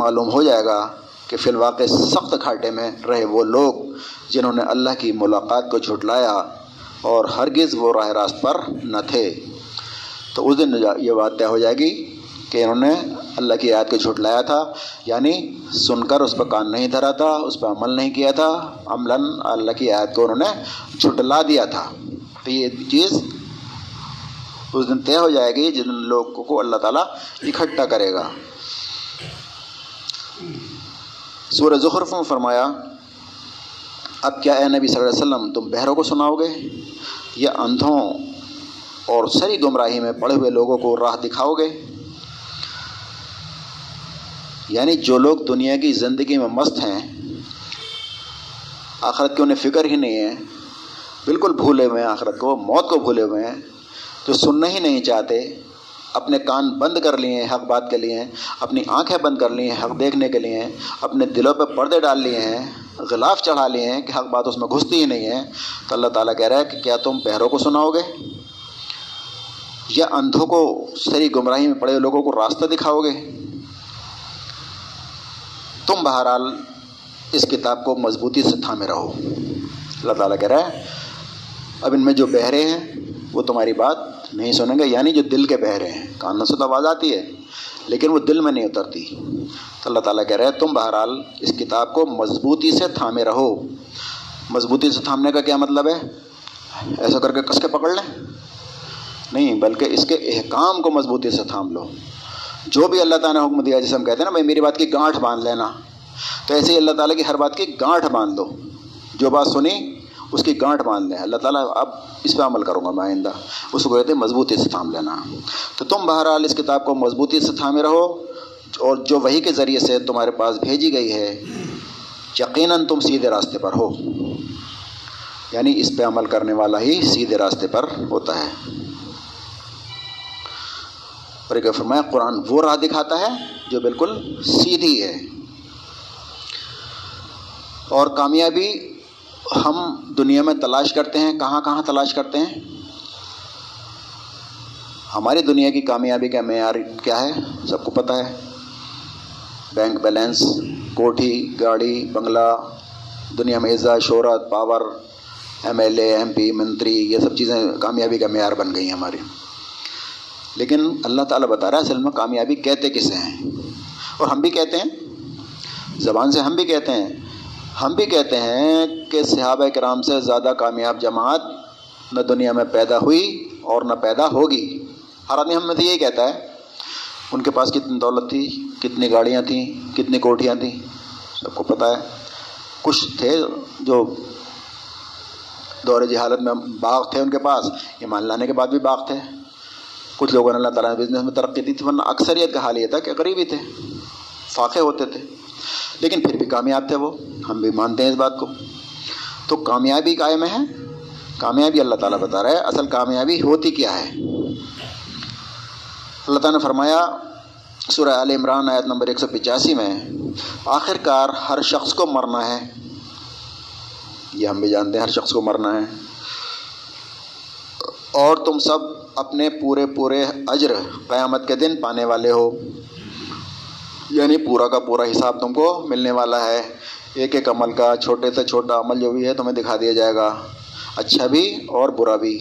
معلوم ہو جائے گا کہ فی الواقع سخت کھاٹے میں رہے وہ لوگ جنہوں نے اللہ کی ملاقات کو جھٹلایا اور ہرگز وہ راہ راست پر نہ تھے۔ تو اس دن یہ بات طے ہو جائے گی کہ انہوں نے اللہ کی آیت کو جھٹلایا تھا، یعنی سن کر اس پر کان نہیں دھرا تھا، اس پر عمل نہیں کیا تھا، عملاً اللہ کی آیت کو انہوں نے جھٹلا دیا تھا۔ تو یہ چیز اس دن طے ہو جائے گی جن لوگوں کو اللہ تعالیٰ اکٹھا کرے گا۔ سورہ زخرف میں فرمایا، اب کیا اے نبی صلی اللہ علیہ وسلم تم بہروں کو سناؤ گے یا اندھوں اور سری گمراہی میں پڑے ہوئے لوگوں کو راہ دکھاؤ گے؟ یعنی جو لوگ دنیا کی زندگی میں مست ہیں، آخرت کی انہیں فکر ہی نہیں ہے، بالکل بھولے ہوئے ہیں آخرت کو، موت کو بھولے ہوئے ہیں، جو سننا ہی نہیں چاہتے، اپنے کان بند کر لیے ہیں حق بات کے لیے، اپنی آنکھیں بند کر لی ہیں حق دیکھنے کے لیے، اپنے دلوں پہ پردے ڈال لیے ہیں، غلاف چڑھا لیے ہیں کہ حق بات اس میں گھستی ہی نہیں ہے۔ تو اللہ تعالیٰ کہہ رہا ہے کہ کیا تم بہروں کو سناؤ گے یا اندھوں کو سری گمراہی میں پڑے لوگوں کو راستہ دکھاؤ گے؟ تم بہرحال اس کتاب کو مضبوطی سے تھامے رہو۔ اللہ تعالیٰ کہہ رہا ہے اب ان میں جو بہرے ہیں وہ تمہاری بات نہیں سنیں گے، یعنی جو دل کے بہرے ہیں، کانوں سے تو آواز آتی ہے لیکن وہ دل میں نہیں اترتی۔ تو اللہ تعالیٰ کہہ رہا ہے تم بہرحال اس کتاب کو مضبوطی سے تھامے رہو۔ مضبوطی سے تھامنے کا کیا مطلب ہے؟ ایسا کر کے کس کے پکڑ لیں؟ نہیں، بلکہ اس کے احکام کو مضبوطی سے تھام لو۔ جو بھی اللہ تعالیٰ نے حکم دیا، جسے ہم کہتے ہیں نا بھائی میری بات کی گانٹھ باندھ لینا، تو ایسے ہی اللہ تعالیٰ کی ہر بات کی گانٹھ باندھ دو۔ جو بات سنی اس کی گانٹھ باندھ لیں، اللہ تعالیٰ اب اس پہ عمل کروں گا میں آئندہ، اس کو کہتے ہیں مضبوطی سے تھام لینا۔ تو تم بہرحال اس کتاب کو مضبوطی سے تھامے رہو، اور جو وحی کے ذریعے سے تمہارے پاس بھیجی گئی ہے یقیناً تم سیدھے راستے پر ہو، یعنی اس پہ عمل کرنے والا ہی سیدھے راستے پر ہوتا ہے۔ اور ایک فرمایا قرآن وہ راہ دکھاتا ہے جو بالکل سیدھی ہے، اور کامیابی ہم دنیا میں تلاش کرتے ہیں۔ کہاں کہاں تلاش کرتے ہیں؟ ہماری دنیا کی کامیابی کا معیار کیا ہے سب کو پتہ ہے، بینک بیلنس، کوٹھی، گاڑی، بنگلہ، دنیا میں عزت، شہرت، power, M L A, M P, منتری، یہ سب چیزیں کامیابی کا معیار بن گئی ہیں ہماری۔ لیکن اللہ تعالیٰ بتا رہا ہے اصل میں کامیابی کہتے کسے ہیں، اور ہم بھی کہتے ہیں زبان سے، ہم بھی کہتے ہیں ہم بھی کہتے ہیں کہ صحابہ کرام سے زیادہ کامیاب جماعت نہ دنیا میں پیدا ہوئی اور نہ پیدا ہوگی۔ ہر آدمی ہم میں تو یہی کہتا ہے۔ ان کے پاس کتنی دولت تھی، کتنی گاڑیاں تھیں، کتنی کوٹھیاں تھیں، سب کو پتہ ہے۔ کچھ تھے جو دور جہالت میں باغ تھے، ان کے پاس ایمان لانے کے بعد بھی باغ تھے۔ کچھ لوگوں نے اللہ تعالیٰ نے بزنس میں ترقی دی تھی، ورنہ اکثریت کا حال یہ تھا کہ غریبی تھے، فاقے ہوتے تھے، لیکن پھر بھی کامیاب تھے وہ۔ ہم بھی مانتے ہیں اس بات کو۔ تو کامیابی قائم ہے، کامیابی اللہ تعالیٰ بتا رہا ہے اصل کامیابی ہوتی کیا ہے۔ اللہ تعالیٰ نے فرمایا سورہ آل عمران آیت نمبر ایک سو پچاسی میں، آخر کار ہر شخص کو مرنا ہے۔ یہ ہم بھی جانتے ہیں، ہر شخص کو مرنا ہے، اور تم سب اپنے پورے پورے اجر قیامت کے دن پانے والے ہو، یعنی پورا کا پورا حساب تم کو ملنے والا ہے۔ ایک ایک عمل کا، چھوٹے سے چھوٹا عمل جو بھی ہے تمہیں دکھا دیا جائے گا، اچھا بھی اور برا بھی۔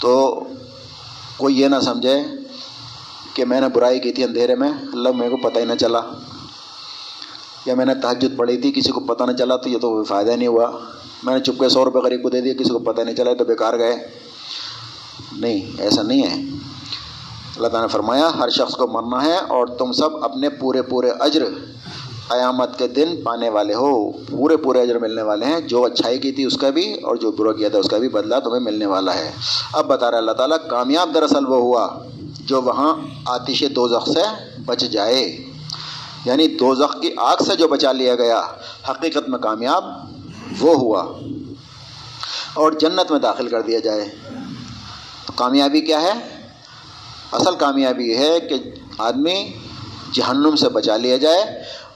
تو کوئی یہ نہ سمجھے کہ میں نے برائی کی تھی اندھیرے میں، اللہ میرے کو پتہ ہی نہ چلا، یا میں نے تہجد پڑھی تھی کسی کو پتہ نہ چلا، تو یہ تو فائدہ نہیں ہوا۔ میں نے چپ کے سو روپے غریب کو دے دیے، کسی کو پتہ نہیں چلا، تو بیکار گئے۔ نہیں، ایسا نہیں ہے۔ اللہ تعالیٰ نے فرمایا ہر شخص کو مرنا ہے، اور تم سب اپنے پورے پورے اجر قیامت کے دن پانے والے ہو۔ پورے پورے اجر ملنے والے ہیں، جو اچھائی کی تھی اس کا بھی، اور جو برا کیا تھا اس کا بھی بدلہ تمہیں ملنے والا ہے۔ اب بتا رہا اللہ تعالیٰ کامیاب دراصل وہ ہوا جو وہاں آتش دوزخ سے بچ جائے، یعنی دوزخ کی آگ سے جو بچا لیا گیا، حقیقت میں کامیاب وہ ہوا، اور جنت میں داخل کر دیا جائے۔ کامیابی کیا ہے؟ اصل کامیابی یہ ہے کہ آدمی جہنم سے بچا لیا جائے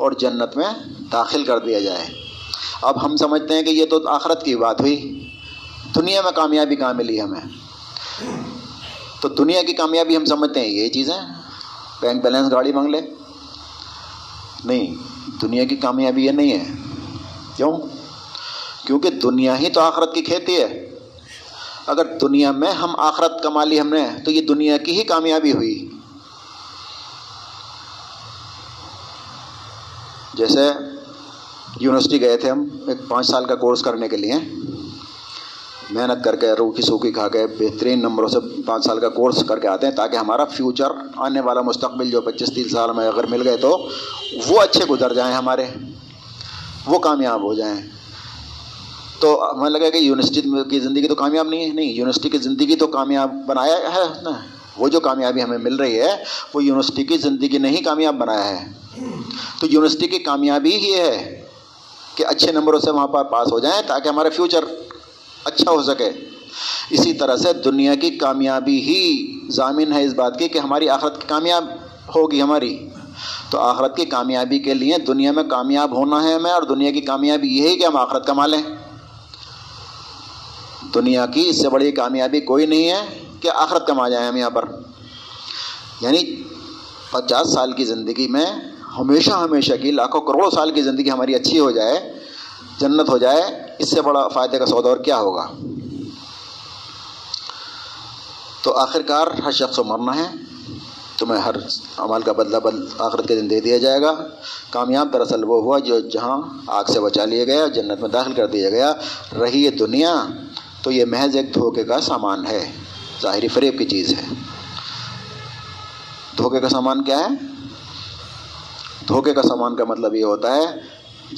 اور جنت میں داخل کر دیا جائے. اب ہم سمجھتے ہیں کہ یہ تو آخرت کی بات ہوئی، دنیا میں کامیابی کہاں ملی ہمیں؟ تو دنیا کی کامیابی ہم سمجھتے ہیں یہ چیزیں، بینک بیلنس، گاڑی، بنگلے. نہیں، دنیا کی کامیابی یہ نہیں ہے. کیوں؟ کیونکہ دنیا ہی تو آخرت کی کھیتی ہے. اگر دنیا میں ہم آخرت کما لی ہم نے تو یہ دنیا کی ہی کامیابی ہوئی. جیسے یونیورسٹی گئے تھے ہم ایک پانچ سال کا کورس کرنے کے لیے، محنت کر کے روکی سوکی کھا کے بہترین نمبروں سے پانچ سال کا کورس کر کے آتے ہیں تاکہ ہمارا فیوچر، آنے والا مستقبل جو پچیس تیس سال میں اگر مل گئے تو وہ اچھے گزر جائیں، ہمارے وہ کامیاب ہو جائیں. تو ہمیں لگا کہ یونیورسٹی کی زندگی تو کامیاب نہیں ہے. نہیں، یونیورسٹی کی زندگی تو کامیاب بنایا ہے نا، وہ جو کامیابی ہمیں مل رہی ہے وہ یونیورسٹی کی زندگی نے ہی کامیاب بنایا ہے. تو یونیورسٹی کی کامیابی یہ ہے کہ اچھے نمبروں سے وہاں پر پاس ہو جائیں تاکہ ہمارا فیوچر اچھا ہو سکے. اسی طرح سے دنیا کی کامیابی ہی ضامن ہے اس بات کی کہ ہماری آخرت کی کامیاب ہوگی ہماری. تو آخرت کی کامیابی کے لیے دنیا میں کامیاب ہونا ہے ہمیں، اور دنیا کی کامیابی یہ ہے کہ ہم آخرت کما لیں. دنیا کی اس سے بڑی کامیابی کوئی نہیں ہے کہ آخرت کما جائیں ہم یہاں پر. یعنی پچاس سال کی زندگی میں ہمیشہ ہمیشہ کی لاکھوں کروڑوں سال کی زندگی ہماری اچھی ہو جائے، جنت ہو جائے، اس سے بڑا فائدے کا سودا اور کیا ہوگا. تو آخرکار ہر شخص کو مرنا ہے، تمہیں ہر عمل کا بدلہ بدل آخرت کے دن دے دیا جائے گا. کامیاب دراصل وہ ہوا جو جہاں آگ سے بچا لیا گیا، جنت میں داخل کر دیا گیا. رہی یہ دنیا تو یہ محض ایک دھوکے کا سامان ہے، ظاہری فریب کی چیز ہے. دھوکے کا سامان کیا ہے؟ دھوکے کا سامان کا مطلب یہ ہوتا ہے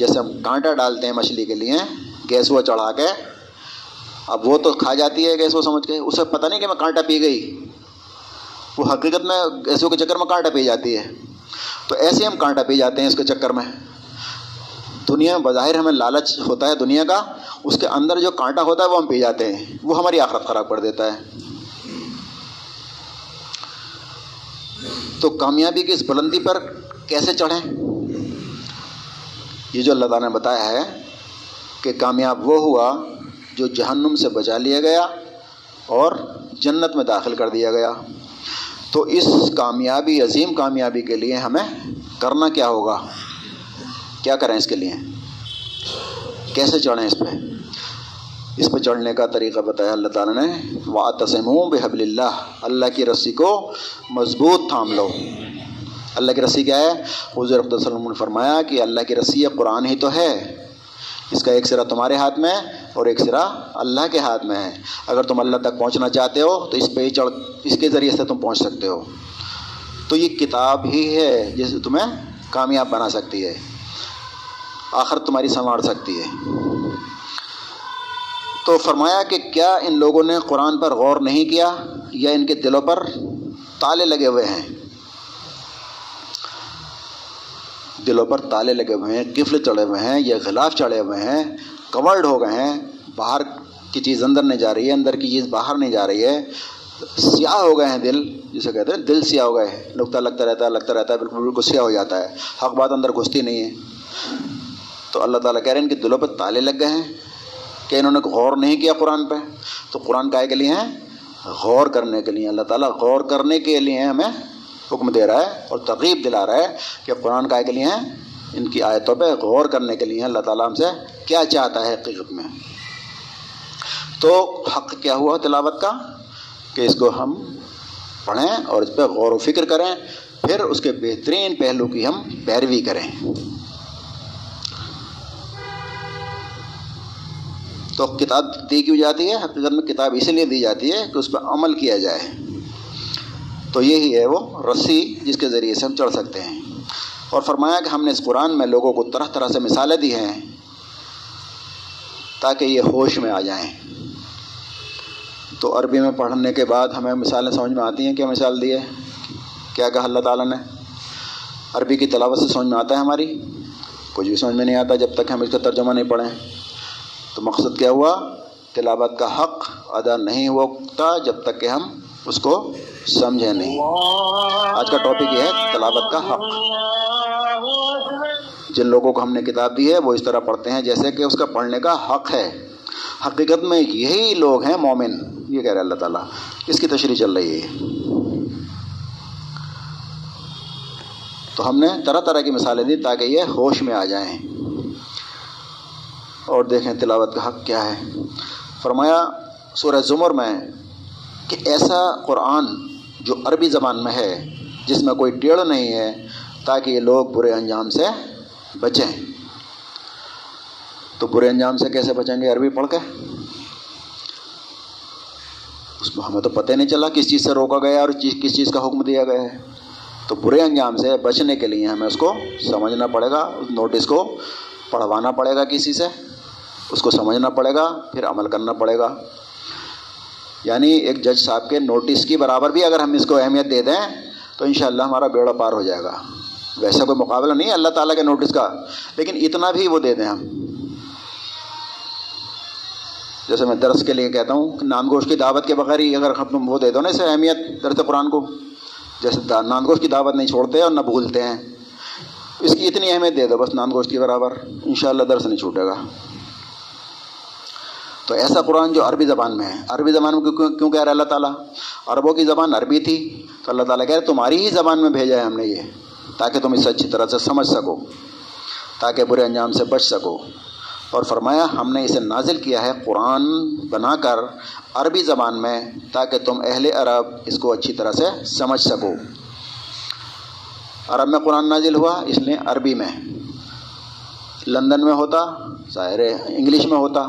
جیسے ہم کانٹا ڈالتے ہیں مچھلی کے لیے گیسوا چڑھا کے، اب وہ تو کھا جاتی ہے گیسوا سمجھ کے، اسے پتہ نہیں کہ میں کانٹا پی گئی، وہ حقیقت میں گیسوا کے چکر میں کانٹا پی جاتی ہے. تو ایسے ہم کانٹا پی جاتے ہیں اس کے چکر میں. دنیا میں بظاہر ہمیں لالچ ہوتا ہے دنیا کا، اس کے اندر جو کانٹا ہوتا ہے وہ ہم پی جاتے ہیں، وہ ہماری آخرت خراب کر دیتا ہے. تو کامیابی کی اس بلندی پر کیسے چڑھیں؟ یہ جو اللہ تعالیٰ نے بتایا ہے کہ کامیاب وہ ہوا جو جہنم سے بچا لیا گیا اور جنت میں داخل کر دیا گیا. تو اس کامیابی، عظیم کامیابی کے لیے ہمیں کرنا کیا ہوگا؟ کیا کریں اس کے لیے؟ کیسے چڑھیں اس پہ؟ اس پہ چڑھنے کا طریقہ بتایا اللہ تعالیٰ نے، وَاعْتَصِمُوا بِحَبْلِ اللَّهِ، اللہ کی رسی کو مضبوط تھام لو. اللہ کی رسی کیا ہے؟ حضور اقدس صلی اللہ علیہ وسلم نے فرمایا کہ اللہ کی رسی قرآن ہی تو ہے، اس کا ایک سرا تمہارے ہاتھ میں اور ایک سرا اللہ کے ہاتھ میں ہے. اگر تم اللہ تک پہنچنا چاہتے ہو تو اس پہ ہی چڑھ، اس کے ذریعے سے تم پہنچ سکتے ہو. تو یہ کتاب ہی ہے جسے تمہیں کامیاب بنا سکتی ہے، آخرت تمہاری سنوار سکتی ہے. تو فرمایا کہ کیا ان لوگوں نے قرآن پر غور نہیں کیا، یا ان کے دلوں پر تالے لگے ہوئے ہیں؟ دلوں پر تالے لگے ہوئے ہیں، قفل چڑھے ہوئے ہیں، یا غلاف چڑھے ہوئے ہیں، کورڈ ہو گئے ہیں. باہر کی چیز اندر نہیں جا رہی ہے، اندر کی چیز باہر نہیں جا رہی ہے. سیاہ ہو گئے ہیں دل، جسے کہتے ہیں دل سیاہ ہو گئے ہیں، نقطہ لگتا رہتا ہے لگتا رہتا ہے بالکل بالکل سیاہ ہو جاتا ہے، حق بات اندر گھستی نہیں ہے. تو اللہ تعالیٰ کہہ رہے ہیں ان کے دلوں پر تالے لگ گئے ہیں کہ انہوں نے غور نہیں کیا قرآن پہ. تو قرآن کائے کے لیے ہیں؟ غور کرنے کے لیے. اللہ تعالیٰ غور کرنے کے لیے ہمیں حکم دے رہا ہے اور ترغیب دلا رہا ہے کہ قرآن کائے کے لیے ہیں؟ ان کی آیتوں پہ غور کرنے کے لیے. اللہ تعالیٰ ہم سے کیا چاہتا ہے حقیقت میں؟ تو حق کیا ہوا تلاوت کا؟ کہ اس کو ہم پڑھیں اور اس پہ غور و فکر کریں، پھر اس کے بہترین پہلو کی ہم پیروی کریں. تو کتاب دی کیوں جاتی ہے؟ حقیقت میں کتاب اسی لیے دی جاتی ہے کہ اس پہ عمل کیا جائے. تو یہی ہے وہ رسی جس کے ذریعے سے ہم چڑھ سکتے ہیں. اور فرمایا کہ ہم نے اس قرآن میں لوگوں کو طرح طرح سے مثالیں دی ہیں تاکہ یہ ہوش میں آ جائیں. تو عربی میں پڑھنے کے بعد ہمیں مثالیں سمجھ میں آتی ہیں. کیا مثال دی ہے؟ کیا کہا اللہ تعالیٰ نے؟ عربی کی تلاوت سے سمجھ میں آتا ہے ہماری؟ کچھ بھی سمجھ میں نہیں آتا جب تک ہم اس کا ترجمہ نہیں پڑھیں. تو مقصد کیا ہوا؟ تلاوت کا حق ادا نہیں ہوتا جب تک کہ ہم اس کو سمجھے نہیں. آج کا ٹاپک یہ ہے تلاوت کا حق. جن لوگوں کو ہم نے کتاب دی ہے وہ اس طرح پڑھتے ہیں جیسے کہ اس کا پڑھنے کا حق ہے. حقیقت میں یہی لوگ ہیں مومن. یہ کہہ رہے اللہ تعالیٰ. اس کی تشریح چل رہی ہے. تو ہم نے طرح طرح کی مثالیں دی تاکہ یہ ہوش میں آ جائیں اور دیکھیں تلاوت کا حق کیا ہے. فرمایا سورہ زمر میں کہ ایسا قرآن جو عربی زبان میں ہے جس میں کوئی ٹیڑھ نہیں ہے تاکہ یہ لوگ برے انجام سے بچیں. تو برے انجام سے کیسے بچیں گے؟ عربی پڑھ کے. اس میں ہمیں تو پتہ نہیں چلا کس چیز سے روکا گیا اور کس چیز کا حکم دیا گیا ہے. تو برے انجام سے بچنے کے لیے ہمیں اس کو سمجھنا پڑے گا. اس نوٹس کو پڑھوانا پڑے گا کسی سے, اس کو سمجھنا پڑے گا, پھر عمل کرنا پڑے گا. یعنی ایک جج صاحب کے نوٹس کی برابر بھی اگر ہم اس کو اہمیت دے دیں تو انشاءاللہ ہمارا بیڑا پار ہو جائے گا. ویسا کوئی مقابلہ نہیں اللہ تعالیٰ کے نوٹس کا, لیکن اتنا بھی وہ دے دیں ہم. جیسے میں درس کے لیے کہتا ہوں کہ نان گوشت کی دعوت کے بغیر ہی اگر ہم وہ دے دو نا اسے اہمیت, درس قرآن کو جیسے نان گوشت کی دعوت نہیں چھوڑتے اور نہ بھولتے ہیں, اس کی اتنی اہمیت دے دو بس نان گوشت کی برابر, انشاءاللہ درس نہیں چھوٹے گا. تو ایسا قرآن جو عربی زبان میں ہے. عربی زبان میں کیوں کہہ رہا ہے اللہ تعالیٰ؟ عربوں کی زبان عربی تھی تو اللہ تعالیٰ کہہ رہے تمہاری ہی زبان میں بھیجا ہے ہم نے یہ, تاکہ تم اسے اچھی طرح سے سمجھ سکو, تاکہ برے انجام سے بچ سکو. اور فرمایا ہم نے اسے نازل کیا ہے قرآن بنا کر عربی زبان میں تاکہ تم اہل عرب اس کو اچھی طرح سے سمجھ سکو. عرب میں قرآن نازل ہوا اس لیے عربی میں. لندن میں ہوتا ظاہر ہے انگلش میں ہوتا,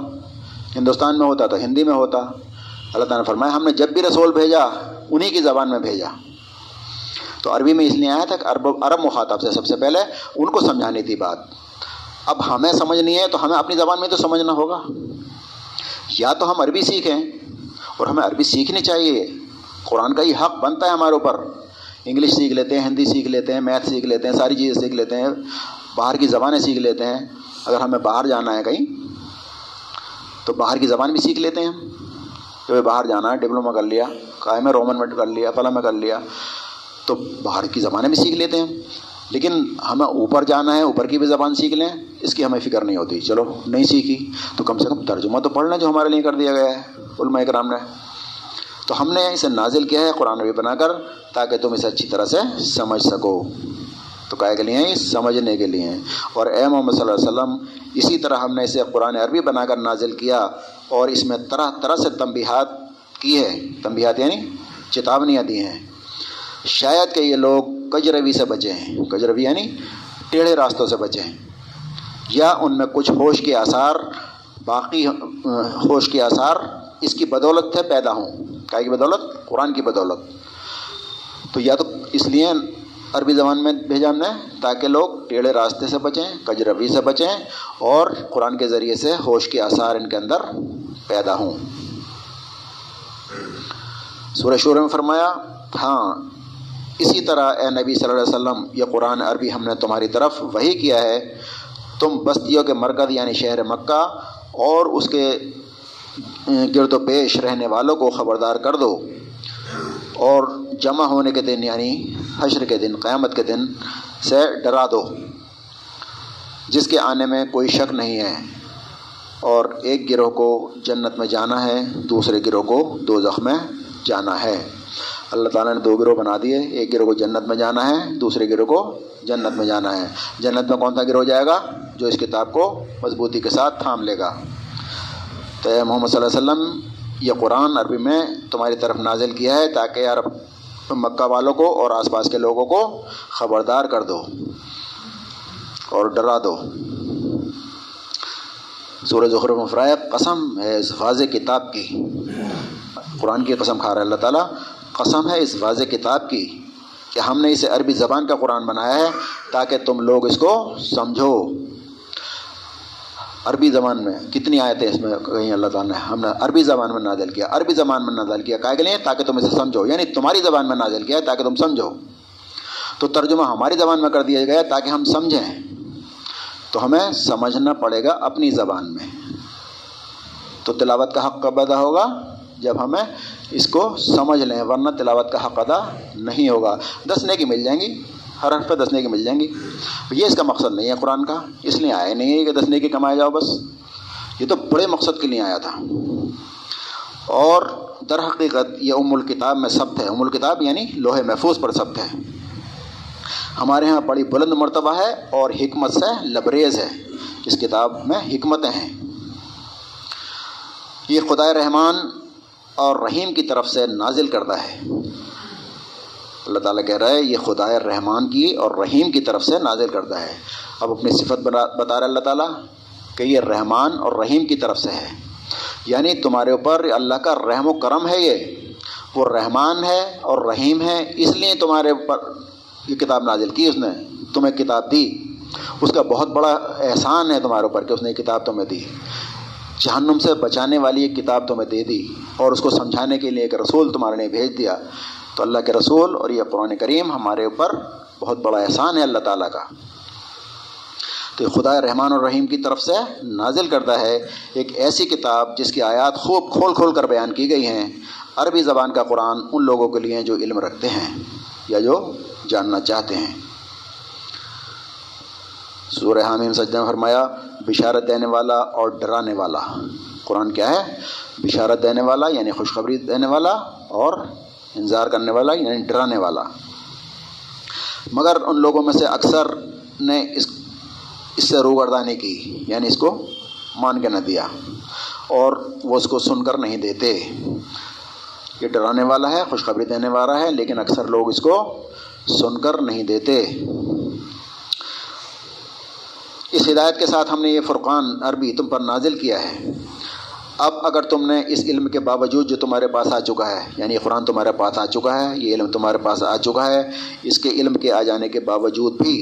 ہندوستان میں ہوتا تو ہندی میں ہوتا. اللہ تعالیٰ نے فرمایا ہم نے جب بھی رسول بھیجا انہی کی زبان میں بھیجا. تو عربی میں اس لیے آیا تھا کہ عرب عرب مخاطب سے سب سے پہلے ان کو سمجھانی تھی بات. اب ہمیں سمجھنی ہے تو ہمیں اپنی زبان میں تو سمجھنا ہوگا. یا تو ہم عربی سیکھیں, اور ہمیں عربی سیکھنی چاہیے, قرآن کا یہ حق بنتا ہے ہمارے اوپر. انگلش سیکھ لیتے ہیں, ہندی سیکھ لیتے ہیں, میتھ سیکھ لیتے ہیں, ساری چیزیں سیکھ لیتے ہیں, باہر کی زبانیں سیکھ لیتے ہیں. اگر ہمیں باہر جانا ہے کہیں تو باہر کی زبان بھی سیکھ لیتے ہیں. جب باہر جانا ہے ڈپلوما کر لیا, قائم رومن میں کر لیا, فلاں میں کر لیا, تو باہر کی زبانیں بھی سیکھ لیتے ہیں. لیکن ہمیں اوپر جانا ہے, اوپر کی بھی زبان سیکھ لیں, اس کی ہمیں فکر نہیں ہوتی. چلو نہیں سیکھی تو کم سے کم ترجمہ تو پڑھنا جو ہمارے لیے کر دیا گیا ہے علماء کرام نے. تو ہم نے اسے نازل کیا ہے قرآن بھی بنا کر تاکہ تم اسے اچھی طرح سے سمجھ سکو. تو کہے کے لیے ہیں سمجھنے کے لیے. اور اے محمد صلی اللہ علیہ وسلم اسی طرح ہم نے اسے قرآن عربی بنا کر نازل کیا اور اس میں طرح طرح سے تنبیہات کی ہے. تنبیہات یعنی چتاونیاں دی ہیں شاید کہ یہ لوگ کجروی سے بچے ہیں. کجروی یعنی ٹیڑھے راستوں سے بچے ہیں, یا ان میں کچھ ہوش کے آثار باقی ہوش کے آثار اس کی بدولت سے پیدا ہوں. کائی کی بدولت؟ قرآن کی بدولت. تو یا تو اس لیے عربی زبان میں بھیجا ہم نے تاکہ لوگ ٹیڑھے راستے سے بچیں, کجروی سے بچیں, اور قرآن کے ذریعے سے ہوش کے آثار ان کے اندر پیدا ہوں. سورہ شورہ میں فرمایا ہاں اسی طرح اے نبی صلی اللہ علیہ وسلم یہ قرآن عربی ہم نے تمہاری طرف وحی کیا ہے. تم بستیوں کے مرکز یعنی شہر مکہ اور اس کے گرد و پیش رہنے والوں کو خبردار کر دو, اور جمع ہونے کے دن یعنی حشر کے دن, قیامت کے دن سے ڈرا دو جس کے آنے میں کوئی شک نہیں ہے. اور ایک گروہ کو جنت میں جانا ہے, دوسرے گروہ کو دوزخ میں جانا ہے. اللہ تعالیٰ نے دو گروہ بنا دیے, ایک گروہ کو جنت میں جانا ہے, دوسرے گروہ کو جنت میں جانا ہے. جنت میں کون سا گروہ جائے گا؟ جو اس کتاب کو مضبوطی کے ساتھ تھام لے گا. تو اے محمد صلی اللہ علیہ وسلم یہ قرآن عربی میں تمہاری طرف نازل کیا ہے تاکہ عرب مکہ والوں کو اور آس پاس کے لوگوں کو خبردار کر دو اور ڈرا دو. سورہ زخرف میں فرمایا قسم ہے اس واضح کتاب کی. قرآن کی قسم کھا رہا ہے اللہ تعالیٰ. قسم ہے اس واضح کتاب کی کہ ہم نے اسے عربی زبان کا قرآن بنایا ہے تاکہ تم لوگ اس کو سمجھو. عربی زبان میں کتنی آیتیں اس میں کہیں اللہ تعالیٰ نے ہم نے عربی زبان میں نازل کیا, عربی زبان میں نازل کیا کہا گئے تاکہ تم اسے سمجھو, یعنی تمہاری زبان میں نازل کیا ہے تاکہ تم سمجھو. تو ترجمہ ہماری زبان میں کر دیا گیا تاکہ ہم سمجھیں. تو ہمیں سمجھنا پڑے گا اپنی زبان میں. تو تلاوت کا حق کب ادا ہوگا؟ جب ہمیں اس کو سمجھ لیں، ورنہ تلاوت کا حق ادا نہیں ہوگا۔ دس نیکی مل جائیں گی، ہر حرف پہ دس نیکی مل جائیں گی۔ یہ اس کا مقصد نہیں ہے قرآن کا، اس لیے آیا نہیں ہے کہ دس نیکی کمائے جاؤ بس، یہ تو بڑے مقصد کے لیے آیا تھا۔ اور در حقیقت یہ ام الکتاب میں سبت ہے، ام الکتاب یعنی لوح محفوظ پر سبت ہے، ہمارے ہاں بڑی بلند مرتبہ ہے اور حکمت سے لبریز ہے، اس کتاب میں حکمتیں ہیں۔ یہ خدائے رحمان اور رحیم کی طرف سے نازل کرتا ہے، اللہ تعالیٰ کہہ رہا ہے یہ خدائے رحمان کی اور رحیم کی طرف سے نازل کرتا ہے۔ اب اپنی صفت بتا رہا اللہ تعالیٰ کہ یہ رحمان اور رحیم کی طرف سے ہے، یعنی تمہارے اوپر اللہ کا رحم و کرم ہے، یہ وہ رحمان ہے اور رحیم ہے، اس لیے تمہارے اوپر یہ کتاب نازل کی، اس نے تمہیں کتاب دی، اس کا بہت بڑا احسان ہے تمہارے اوپر کہ اس نے یہ کتاب تمہیں دی، جہنم سے بچانے والی ایک کتاب تمہیں دے دی، اور اس کو سمجھانے کے لیے ایک رسول تمہارے نے بھیج دیا۔ تو اللہ کے رسول اور یہ قرآن کریم ہمارے اوپر بہت بڑا احسان ہے اللہ تعالیٰ کا۔ تو خدا رحمان اور رحیم کی طرف سے نازل کرتا ہے ایک ایسی کتاب جس کی آیات خوب کھول کھول کر بیان کی گئی ہیں۔ عربی زبان کا قرآن ان لوگوں کے لیے جو علم رکھتے ہیں یا جو جاننا چاہتے ہیں۔ سورہ حامیم سجدہ میں فرمایا بشارت دینے والا اور ڈرانے والا۔ قرآن کیا ہے؟ بشارت دینے والا یعنی خوشخبری دینے والا، اور انذار کرنے والا یعنی ڈرانے والا۔ مگر ان لوگوں میں سے اکثر نے اس اس سے روگردانی کی، یعنی اس کو مان کے نہ دیا، اور وہ اس کو سن کر نہیں دیتے۔ یہ ڈرانے والا ہے، خوشخبری دینے والا ہے، لیکن اکثر لوگ اس کو سن کر نہیں دیتے۔ اس ہدایت کے ساتھ ہم نے یہ فرقان عربی تم پر نازل کیا ہے۔ اب اگر تم نے اس علم کے باوجود جو تمہارے پاس آ چکا ہے، یعنی قرآن تمہارے پاس آ چکا ہے، یہ علم تمہارے پاس آ چکا ہے، اس کے علم کے آ جانے کے باوجود بھی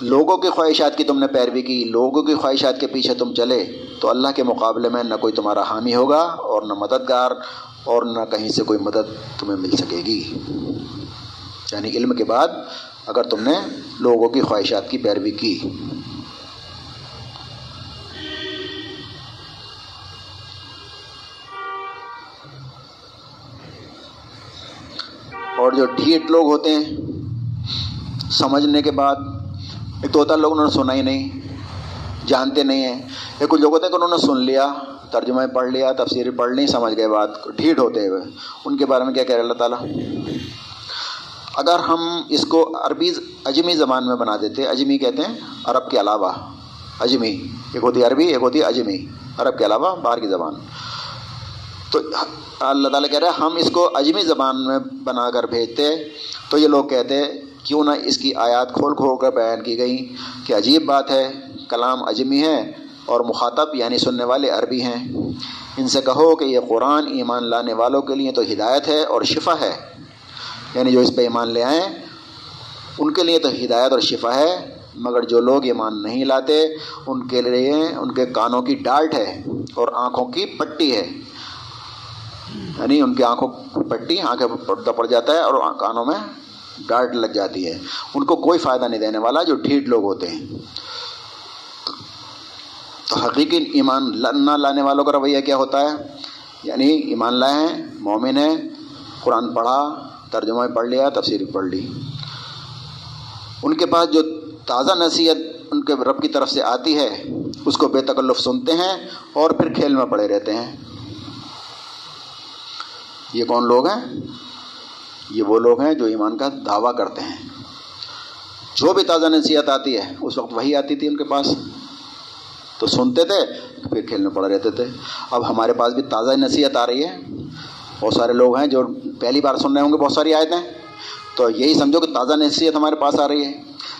لوگوں کی خواہشات کی تم نے پیروی کی، لوگوں کی خواہشات کے پیچھے تم چلے، تو اللہ کے مقابلے میں نہ کوئی تمہارا حامی ہوگا اور نہ مددگار، اور نہ کہیں سے کوئی مدد تمہیں مل سکے گی۔ یعنی علم کے بعد اگر تم نے لوگوں کی خواہشات کی پیروی کی۔ اور جو ڈھیٹ لوگ ہوتے ہیں، سمجھنے کے بعد، ایک تو ہوتا ہے لوگ انہوں نے سنا ہی نہیں، جانتے نہیں ہیں، یا کچھ لوگ ہوتے ہیں کہ انہوں نے سن لیا، ترجمہ پڑھ لیا، تفسیر پڑھ لی، سمجھ گئے بات، ڈھیٹ ہوتے ہوئے۔ ان کے بارے میں کیا کہہ رہے اللہ تعالیٰ؟ اگر ہم اس کو عربی عجمی زبان میں بنا دیتے، عجمی کہتے ہیں عرب کے علاوہ، عجمی ایک ہوتی عربی ایک ہوتی عجمی، عرب کے علاوہ باہر کی زبان۔ تو اللہ تعالیٰ کہہ رہا ہے ہم اس کو عجمی زبان میں بنا کر بھیجتے تو یہ لوگ کہتے کیوں نہ اس کی آیات کھول کھول کر بیان کی گئی، کہ عجیب بات ہے، کلام عجمی ہے اور مخاطب یعنی سننے والے عربی ہیں، ان سے کہو کہ یہ قرآن ایمان لانے والوں کے لیے تو ہدایت ہے اور شفا ہے، یعنی جو اس پہ ایمان لے آئیں ان کے لیے تو ہدایت اور شفا ہے، مگر جو لوگ ایمان نہیں لاتے ان کے لیے ان کے کانوں کی ڈالٹ ہے اور آنکھوں کی پٹی ہے، یعنی ان کی آنکھوں کی پٹی، آنکھیں پردہ پڑ جاتا ہے اور کانوں میں ڈالٹ لگ جاتی ہے، ان کو کوئی فائدہ نہیں دینے والا جو ڈھیٹ لوگ ہوتے ہیں۔ تو حقیقی ایمان نہ لانے والوں کا رویہ کیا ہوتا ہے؟ یعنی ایمان لائے ہیں، مومن ہیں، قرآن پڑھا، ترجمہ پڑھ لیا، تفسیر پڑھ لی، ان کے پاس جو تازہ نصیحت ان کے رب کی طرف سے آتی ہے اس کو بے تکلف سنتے ہیں اور پھر کھیل میں پڑے رہتے ہیں۔ یہ کون لوگ ہیں؟ یہ وہ لوگ ہیں جو ایمان کا دعویٰ کرتے ہیں، جو بھی تازہ نصیحت آتی ہے، اس وقت وہی آتی تھی ان کے پاس تو سنتے تھے، پھر کھیل میں پڑے رہتے تھے۔ اب ہمارے پاس بھی تازہ نصیحت آ رہی ہے، بہت سارے لوگ ہیں جو پہلی بار سن رہے ہوں گے بہت ساری آیتیں، تو یہی سمجھو کہ تازہ نصیحت ہمارے پاس آ رہی ہے،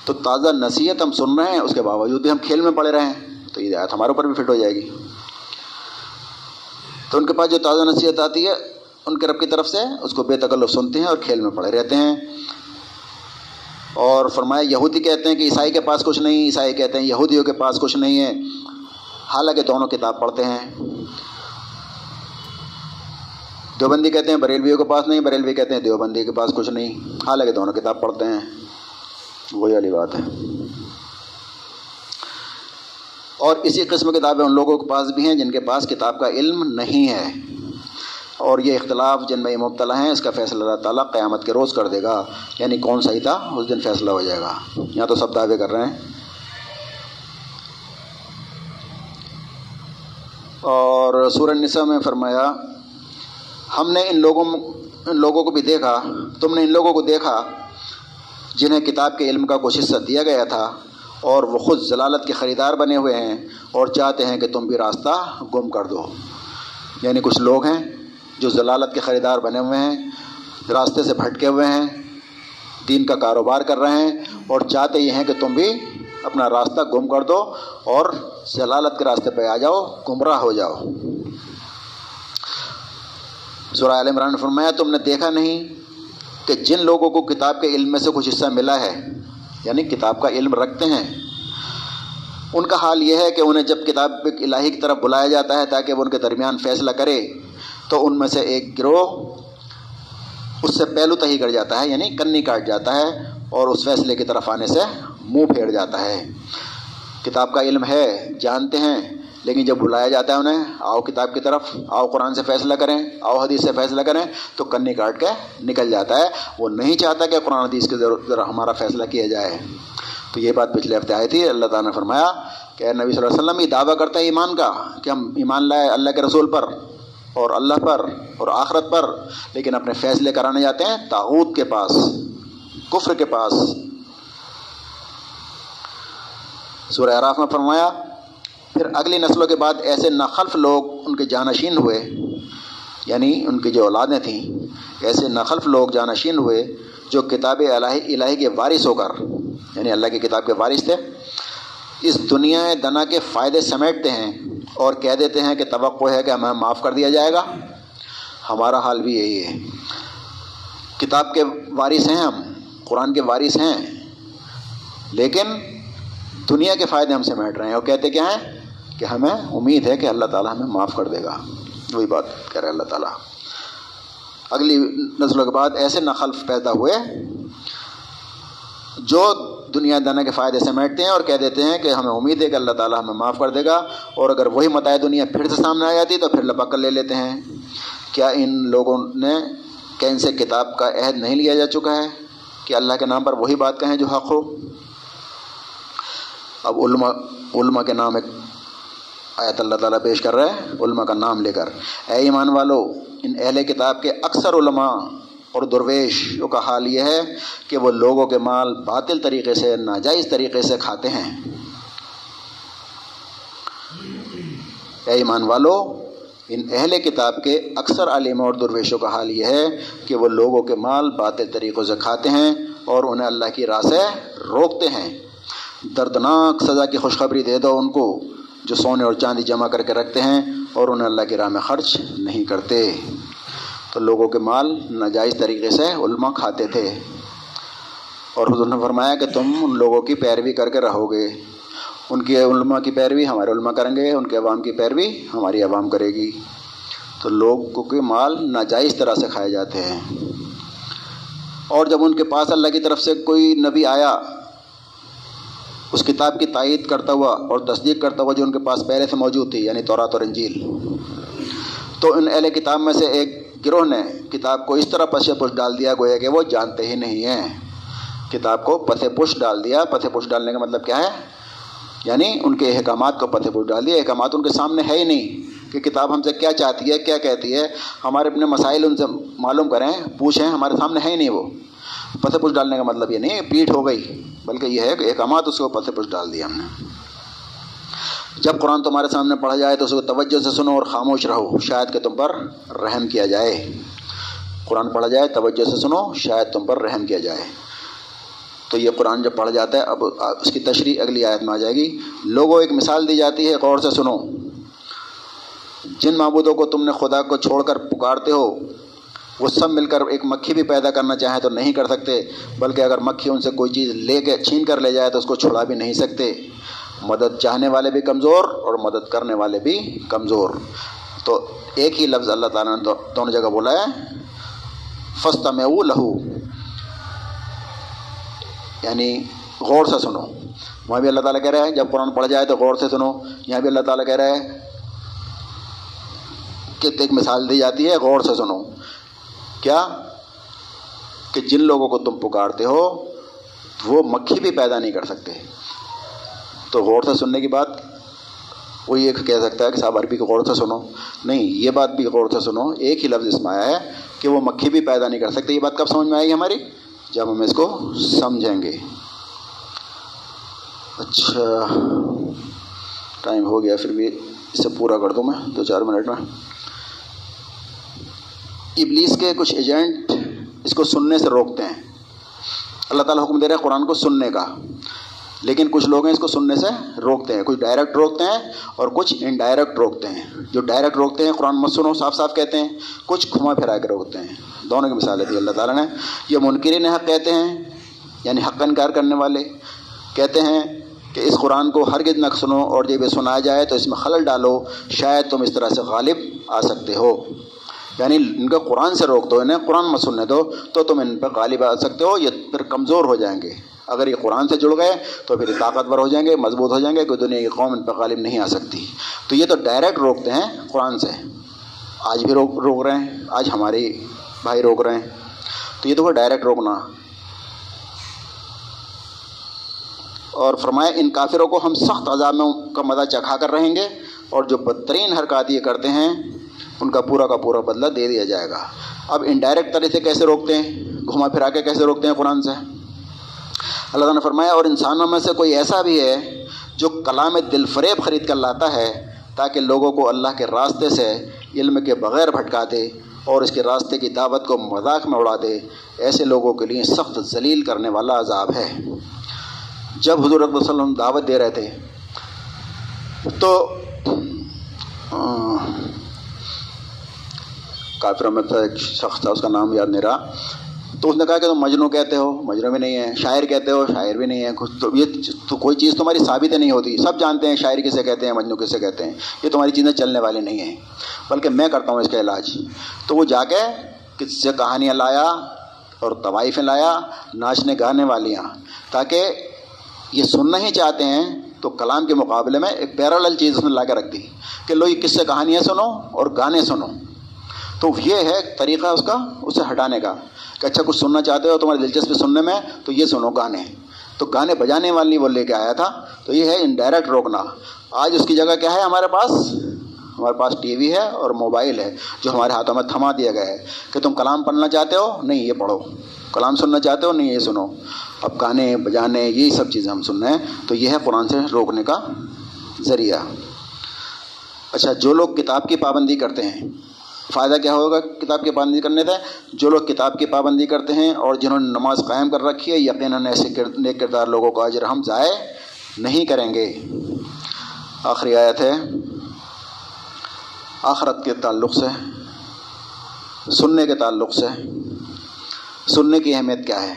تو تازہ نصیحت ہم سن رہے ہیں، اس کے باوجود بھی ہم کھیل میں پڑے رہے ہیں، تو یہ آیت ہمارے اوپر بھی فٹ ہو جائے گی۔ تو ان کے پاس جو تازہ نصیحت آتی ہے ان کے رب کی طرف سے، اس کو بے تکلف سنتے ہیں اور کھیل میں پڑے رہتے ہیں۔ اور فرمایا یہودی کہتے ہیں کہ عیسائی کے پاس کچھ نہیں، عیسائی کہتے ہیں یہودیوں کے پاس کچھ نہیں ہے، حالانکہ دونوں کتاب پڑھتے ہیں۔ دیوبندی کہتے ہیں بریلویوں کے پاس نہیں، بریلوی کہتے ہیں دیوبندی کے پاس کچھ نہیں، حالانکہ دونوں کتاب پڑھتے ہیں، وہی والی بات ہے۔ اور اسی قسم کتابیں ان لوگوں کے پاس بھی ہیں جن کے پاس کتاب کا علم نہیں ہے، اور یہ اختلاف جن میں یہ مبتلا ہیں اس کا فیصلہ اللہ تعالیٰ قیامت کے روز کر دے گا، یعنی کون صحیح تھا اس دن فیصلہ ہو جائے گا. یہاں تو سب دعوے کر رہے ہیں. اور سورہ نساء میں فرمایا ہم نے ان لوگوں ان لوگوں کو بھی دیکھا، تم نے ان لوگوں کو دیکھا جنہیں کتاب کے علم کا کچھ حصہ دیا گیا تھا اور وہ خود ضلالت کے خریدار بنے ہوئے ہیں اور چاہتے ہیں کہ تم بھی راستہ گم کر دو. یعنی کچھ لوگ ہیں جو ضلالت کے خریدار بنے ہوئے ہیں، راستے سے بھٹکے ہوئے ہیں، دین کا کاروبار کر رہے ہیں اور چاہتے یہ ہیں کہ تم بھی اپنا راستہ گم کر دو اور ضلالت کے راستے پہ آ جاؤ، گمراہ ہو جاؤ. سورہ آل عمران فرمایا تم نے دیکھا نہیں کہ جن لوگوں کو کتاب کے علم میں سے کچھ حصہ ملا ہے، یعنی کتاب کا علم رکھتے ہیں، ان کا حال یہ ہے کہ انہیں جب کتاب الہی کی طرف بلایا جاتا ہے تاکہ وہ ان کے درمیان فیصلہ کرے تو ان میں سے ایک گروہ اس سے پہلو تہی کر جاتا ہے، یعنی کنی کاٹ جاتا ہے اور اس فیصلے کی طرف آنے سے منہ پھیر جاتا ہے. کتاب کا علم ہے، جانتے ہیں، لیکن جب بلایا جاتا ہے انہیں آؤ کتاب کی طرف، آؤ قرآن سے فیصلہ کریں، آؤ حدیث سے فیصلہ کریں، تو کنی کاٹ کے نکل جاتا ہے. وہ نہیں چاہتا کہ قرآن حدیث کے ذریعے ہمارا فیصلہ کیا جائے. تو یہ بات پچھلے ہفتے آئی تھی. اللہ تعالیٰ نے فرمایا کہ نبی صلی اللہ علیہ وسلم یہ دعویٰ کرتا ہے ایمان کا کہ ہم ایمان لائے اللہ کے رسول پر اور اللہ پر اور آخرت پر، لیکن اپنے فیصلے کرانے جاتے ہیں طاغوت کے پاس، کفر کے پاس. سورہ اعراف میں فرمایا پھر اگلی نسلوں کے بعد ایسے ناخلف لوگ ان کے جانشین ہوئے، یعنی ان کی جو اولادیں تھیں، ایسے ناخلف لوگ جانشین ہوئے جو کتاب الہی الہی کے وارث ہو کر، یعنی اللہ کی کتاب کے وارث تھے، اس دنیا دنا کے فائدے سمیٹتے ہیں اور کہہ دیتے ہیں کہ توقع ہے کہ ہمیں معاف کر دیا جائے گا. ہمارا حال بھی یہی ہے. کتاب کے وارث ہیں، ہم قرآن کے وارث ہیں، لیکن دنیا کے فائدے ہم سمیٹ رہے ہیں اور کہتے کیا ہیں کہ ہمیں امید ہے کہ اللہ تعالیٰ ہمیں معاف کر دے گا. وہی بات کر رہے اللہ تعالیٰ. اگلی نسلوں کے بعد ایسے نخلف پیدا ہوئے جو دنیا دانا کے فائدے سمیٹتے ہیں اور کہہ دیتے ہیں کہ ہمیں امید ہے کہ اللہ تعالیٰ ہمیں معاف کر دے گا، اور اگر وہی متاع دنیا پھر سے سامنے آ جاتی تو پھر لپک کر لے لیتے ہیں. کیا ان لوگوں نے کہ ان سے کتاب کا عہد نہیں لیا جا چکا ہے کہ اللہ کے نام پر وہی بات کہیں جو حق ہو؟ اب علماء علماء کے نام ایک آیت اللہ تعالیٰ پیش کر رہے ہیں علماء کا نام لے کر. اے ایمان والو، ان اہل کتاب کے اکثر علماء اور درویشوں کا حال یہ ہے کہ وہ لوگوں کے مال باطل طریقے سے، ناجائز طریقے سے کھاتے ہیں. اے ایمان والو، ان اہل کتاب کے اکثر عالموں اور درویشوں کا حال یہ ہے کہ وہ لوگوں کے مال باطل طریقوں سے کھاتے ہیں اور انہیں اللہ کی راہ سے روکتے ہیں. دردناک سزا کی خوشخبری دے دو ان کو جو سونے اور چاندی جمع کر کے رکھتے ہیں اور انہیں اللہ کی راہ میں خرچ نہیں کرتے. تو لوگوں کے مال ناجائز طریقے سے علماء کھاتے تھے، اور حضور نے فرمایا کہ تم ان لوگوں کی پیروی کر کے رہو گے. ان کے علماء کی پیروی ہمارے علماء کریں گے، ان کے عوام کی پیروی ہماری عوام کرے گی. تو لوگوں کے مال ناجائز طرح سے کھائے جاتے ہیں. اور جب ان کے پاس اللہ کی طرف سے کوئی نبی آیا اس کتاب کی تائید کرتا ہوا اور تصدیق کرتا ہوا جو ان کے پاس پہلے سے موجود تھی، یعنی تورات اور انجیل، تو ان اہل کتاب میں سے ایک گروہ نے کتاب کو اس طرح پسے پش ڈال دیا گویا کہ وہ جانتے ہی نہیں ہیں. کتاب کو پسے پش ڈال دیا. پسے پش ڈالنے کا مطلب کیا ہے؟ یعنی ان کے احکامات کو پسے پش ڈال دیا. احکامات ان کے سامنے ہے ہی نہیں کہ کتاب ہم سے کیا چاہتی ہے، کیا کہتی ہے. ہمارے اپنے مسائل ان سے معلوم کریں، پوچھیں، ہمارے سامنے ہے ہی نہیں. وہ پسے پش ڈالنے کا مطلب یہ نہیں پیٹھ ہو گئی، بلکہ یہ ہے کہ احکامات اس کو پسے پش ڈال دیا ہم نے. جب قرآن تمہارے سامنے پڑھا جائے تو اس کو توجہ سے سنو اور خاموش رہو، شاید کہ تم پر رحم کیا جائے. قرآن پڑھا جائے، توجہ سے سنو، شاید تم پر رحم کیا جائے. تو یہ قرآن جب پڑھا جاتا ہے، اب اس کی تشریح اگلی آیت میں آ جائے گی. لوگوں ایک مثال دی جاتی ہے، غور سے سنو. جن معبودوں کو تم نے خدا کو چھوڑ کر پکارتے ہو وہ سب مل کر ایک مکھی بھی پیدا کرنا چاہیں تو نہیں کر سکتے، بلکہ اگر مکھی ان سے کوئی چیز لے کے چھین کر لے جائے تو اس کو چھڑا بھی نہیں سکتے. مدد چاہنے والے بھی کمزور اور مدد کرنے والے بھی کمزور. تو ایک ہی لفظ اللہ تعالیٰ نے دونوں جگہ بولا ہے، فاستمعوا لہ، یعنی غور سے سنو. وہاں بھی اللہ تعالیٰ کہہ رہا ہے جب قرآن پڑھ جائے تو غور سے سنو. یہاں بھی اللہ تعالیٰ کہہ رہا ہے کی ایک مثال دی جاتی ہے, غور سے سنو. کیا کہ جن لوگوں کو تم پکارتے ہو وہ مکھی بھی پیدا نہیں کر سکتے. تو غور سے سننے کی بات, وہ یہ کہہ سکتا ہے کہ صاحب عربی کو غور سے سنو. نہیں, یہ بات بھی غور سے سنو, ایک ہی لفظ اس میں آیا ہے کہ وہ مکھی بھی پیدا نہیں کر سکتے. یہ بات کب سمجھ میں آئے گی ہماری؟ جب ہم اس کو سمجھیں گے. اچھا, ٹائم ہو گیا, پھر بھی اسے پورا کر دوں میں دو چار منٹ میں. ابلیس کے کچھ ایجنٹ اس کو سننے سے روکتے ہیں. اللہ تعالیٰ حکم دے رہے ہیں قرآن کو سننے کا, لیکن کچھ لوگ ہیں اس کو سننے سے روکتے ہیں. کچھ ڈائریکٹ روکتے ہیں اور کچھ انڈائریکٹ روکتے ہیں. جو ڈائریکٹ روکتے ہیں قرآن مت سنو, صاف صاف کہتے ہیں. کچھ گھما پھرا کے روکتے ہیں. دونوں کی مثالیں تھی اللہ تعالیٰ نے. یہ منکرین حق کہتے ہیں, یعنی حق کا انکار کرنے والے, کہتے ہیں کہ اس قرآن کو ہرگز نہ سنو, اور جب یہ سنایا جائے تو اس میں خلل ڈالو, شاید تم اس طرح سے غالب آ سکتے ہو. یعنی ان کو قرآن سے روک دو, انہیں قرآن مت سننے دو, تو تم ان پر غالب آ سکتے ہو. یہ پھر کمزور ہو جائیں گے. اگر یہ قرآن سے جڑ گئے تو پھر طاقتور ہو جائیں گے, مضبوط ہو جائیں گے, کہ دنیا کی قوم ان پر غالب نہیں آ سکتی. تو یہ تو ڈائریکٹ روکتے ہیں قرآن سے. آج بھی روک روک رہے ہیں, آج ہمارے بھائی روک رہے ہیں. تو یہ تو وہ ڈائریکٹ روکنا. اور فرمایا ان کافروں کو ہم سخت عذاب میں کا مزہ چکھا کر رہیں گے, اور جو بدترین حرکات یہ کرتے ہیں ان کا پورا کا پورا بدلہ دے دیا جائے گا. اب انڈائریکٹ طرح سے کیسے روکتے ہیں, گھما پھرا کے کیسے روکتے ہیں قرآن سے؟ اللہ تعالیٰ نے فرمایا اور انسانوں میں سے کوئی ایسا بھی ہے جو کلام دل فریب خرید کر لاتا ہے تاکہ لوگوں کو اللہ کے راستے سے علم کے بغیر بھٹکا دے اور اس کے راستے کی دعوت کو مذاق میں اڑا دے. ایسے لوگوں کے لیے سخت ذلیل کرنے والا عذاب ہے. جب حضور صلی اللہ علیہ وسلم دعوت دے رہے تھے تو کافروں میں تھا ایک شخص تھا, اس کا نام یاد نہیں رہا. تو اس نے کہا کہ تم مجنو کہتے ہو, مجنو بھی نہیں ہے, شاعر کہتے ہو, شاعر بھی نہیں ہے. کچھ تو یہ تو کوئی چیز تمہاری ثابت نہیں ہوتی. سب جانتے ہیں شاعر کسے کہتے ہیں, مجنو کسے کہتے ہیں. یہ تمہاری چیزیں چلنے والی نہیں ہیں, بلکہ میں کرتا ہوں اس کا علاج. تو وہ جا کے کس سے کہانیاں لایا اور طوائفیں لایا, ناچنے گانے والیاں, تاکہ یہ سننا ہی چاہتے ہیں تو کلام کے مقابلے میں ایک پیرالل چیز اس نے لا کے رکھ دی کہ لو یہ قصے کہانیاں سنو اور گانے سنو. تو یہ ہے طریقہ اس کا, اسے ہٹانے کا, کہ اچھا کچھ سننا چاہتے ہو تمہاری دلچسپی سننے میں, تو یہ سنو گانے. تو گانے بجانے والی وہ لے کے آیا تھا. تو یہ ہے انڈائریکٹ روکنا. آج اس کی جگہ کیا ہے ہمارے پاس؟ ہمارے پاس ٹی وی ہے اور موبائل ہے, جو ہمارے ہاتھوں میں تھما دیا گیا ہے کہ تم کلام پڑھنا چاہتے ہو, نہیں یہ پڑھو. کلام سننا چاہتے ہو, نہیں یہ سنو. اب گانے بجانے یہی سب چیزیں ہم سن رہے ہیں. تو یہ ہے قرآن سے روکنے کا ذریعہ. اچھا, جو لوگ کتاب کی پابندی کرتے ہیں, فائدہ کیا ہوگا کتاب کی پابندی کرنے سے؟ جو لوگ کتاب کی پابندی کرتے ہیں اور جنہوں نے نماز قائم کر رکھی ہے, یقیناً ایسے نیک کردار لوگوں کا اجر ہم ضائع نہیں کریں گے. آخری آیت ہے آخرت کے تعلق سے, سننے کے تعلق سے. سننے کی اہمیت کیا ہے؟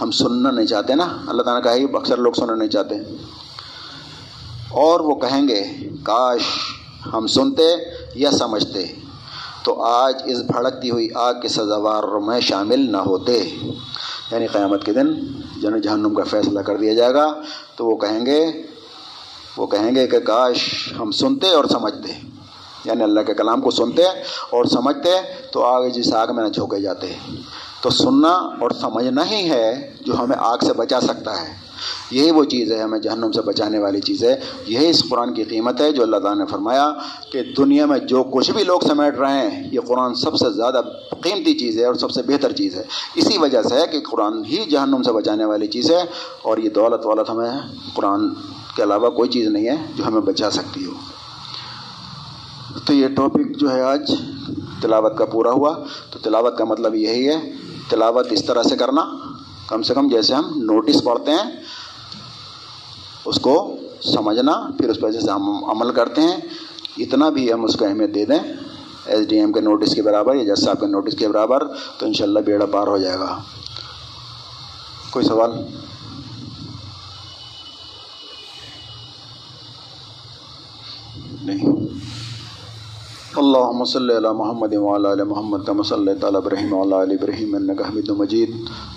ہم سننا نہیں چاہتے نا. اللہ تعالیٰ نے کہا کہ اکثر لوگ سننا نہیں چاہتے, اور وہ کہیں گے کاش ہم سنتے یا سمجھتے تو آج اس بھڑکتی ہوئی آگ کے سزاوار میں شامل نہ ہوتے. یعنی قیامت کے دن جنت جہنم کا فیصلہ کر دیا جائے گا, تو وہ کہیں گے وہ کہیں گے کہ کاش ہم سنتے اور سمجھتے, یعنی اللہ کے کلام کو سنتے اور سمجھتے تو آگ جس آگ میں نہ جھونکے جاتے. تو سننا اور سمجھنا ہی ہے جو ہمیں آگ سے بچا سکتا ہے. یہی وہ چیز ہے ہمیں جہنم سے بچانے والی چیز ہے. یہی اس قرآن کی قیمت ہے جو اللہ تعالیٰ نے فرمایا کہ دنیا میں جو کچھ بھی لوگ سمیٹ رہے ہیں, یہ قرآن سب سے زیادہ قیمتی چیز ہے اور سب سے بہتر چیز ہے. اسی وجہ سے ہے کہ قرآن ہی جہنم سے بچانے والی چیز ہے, اور یہ دولت والت ہمیں قرآن کے علاوہ کوئی چیز نہیں ہے جو ہمیں بچا سکتی ہو. تو یہ ٹاپک جو ہے آج تلاوت کا پورا ہوا. تو تلاوت کا مطلب یہی ہے, تلاوت اس طرح سے کرنا کم سے کم جیسے ہم نوٹس پڑھتے ہیں اس کو سمجھنا, پھر اس پر جیسے ہم عمل کرتے ہیں, اتنا بھی ہم اس کو اہمیت دے دیں ایس ڈی ایم کے نوٹس کے برابر یا جج صاحب کے نوٹس کے برابر, تو انشاءاللہ بیڑا پار ہو جائے گا. کوئی سوال؟ نہیں. اللہم صلی علی محمد وعلی آل محمد کما صلیت علی ابراہیم وعلی آل ابراہیم انک حمید مجید.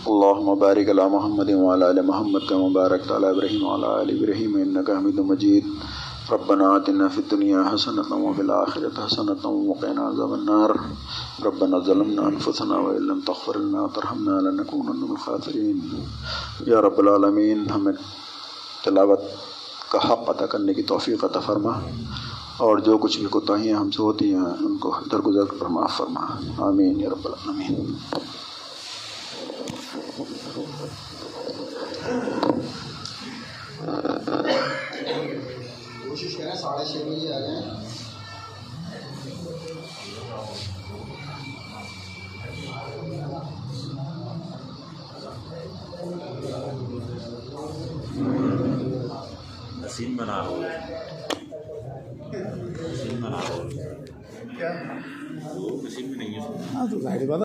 اللہم بارک علی محمد وعلی آل محمد کما بارکت علی ابراہیم وعلی آل ابراہیم انک حمید مجید. ربنا آتنا في الدنيا حسنة وفي الآخرة حسنة وقنا عذاب النار ربنا ظلمنا أنفسنا وإن لم تغفر لنا وترحمنا لنكونن من الخاسرين یا رب العالمین ہمیں تلاوت کا حق عطا کرنے کی توفیق عطا فرما اور جو کچھ بھی کوتاہیاں ہم سے ہوتی ہیں ان کو درگزر پر معاف فرما آمین یا رب العالمین. کوشش کریں ساڑھے چھ بجے آ جائیں. نسیم بنا ہو نسیم بنا ہو کیا نسیم میں نہیں ہے.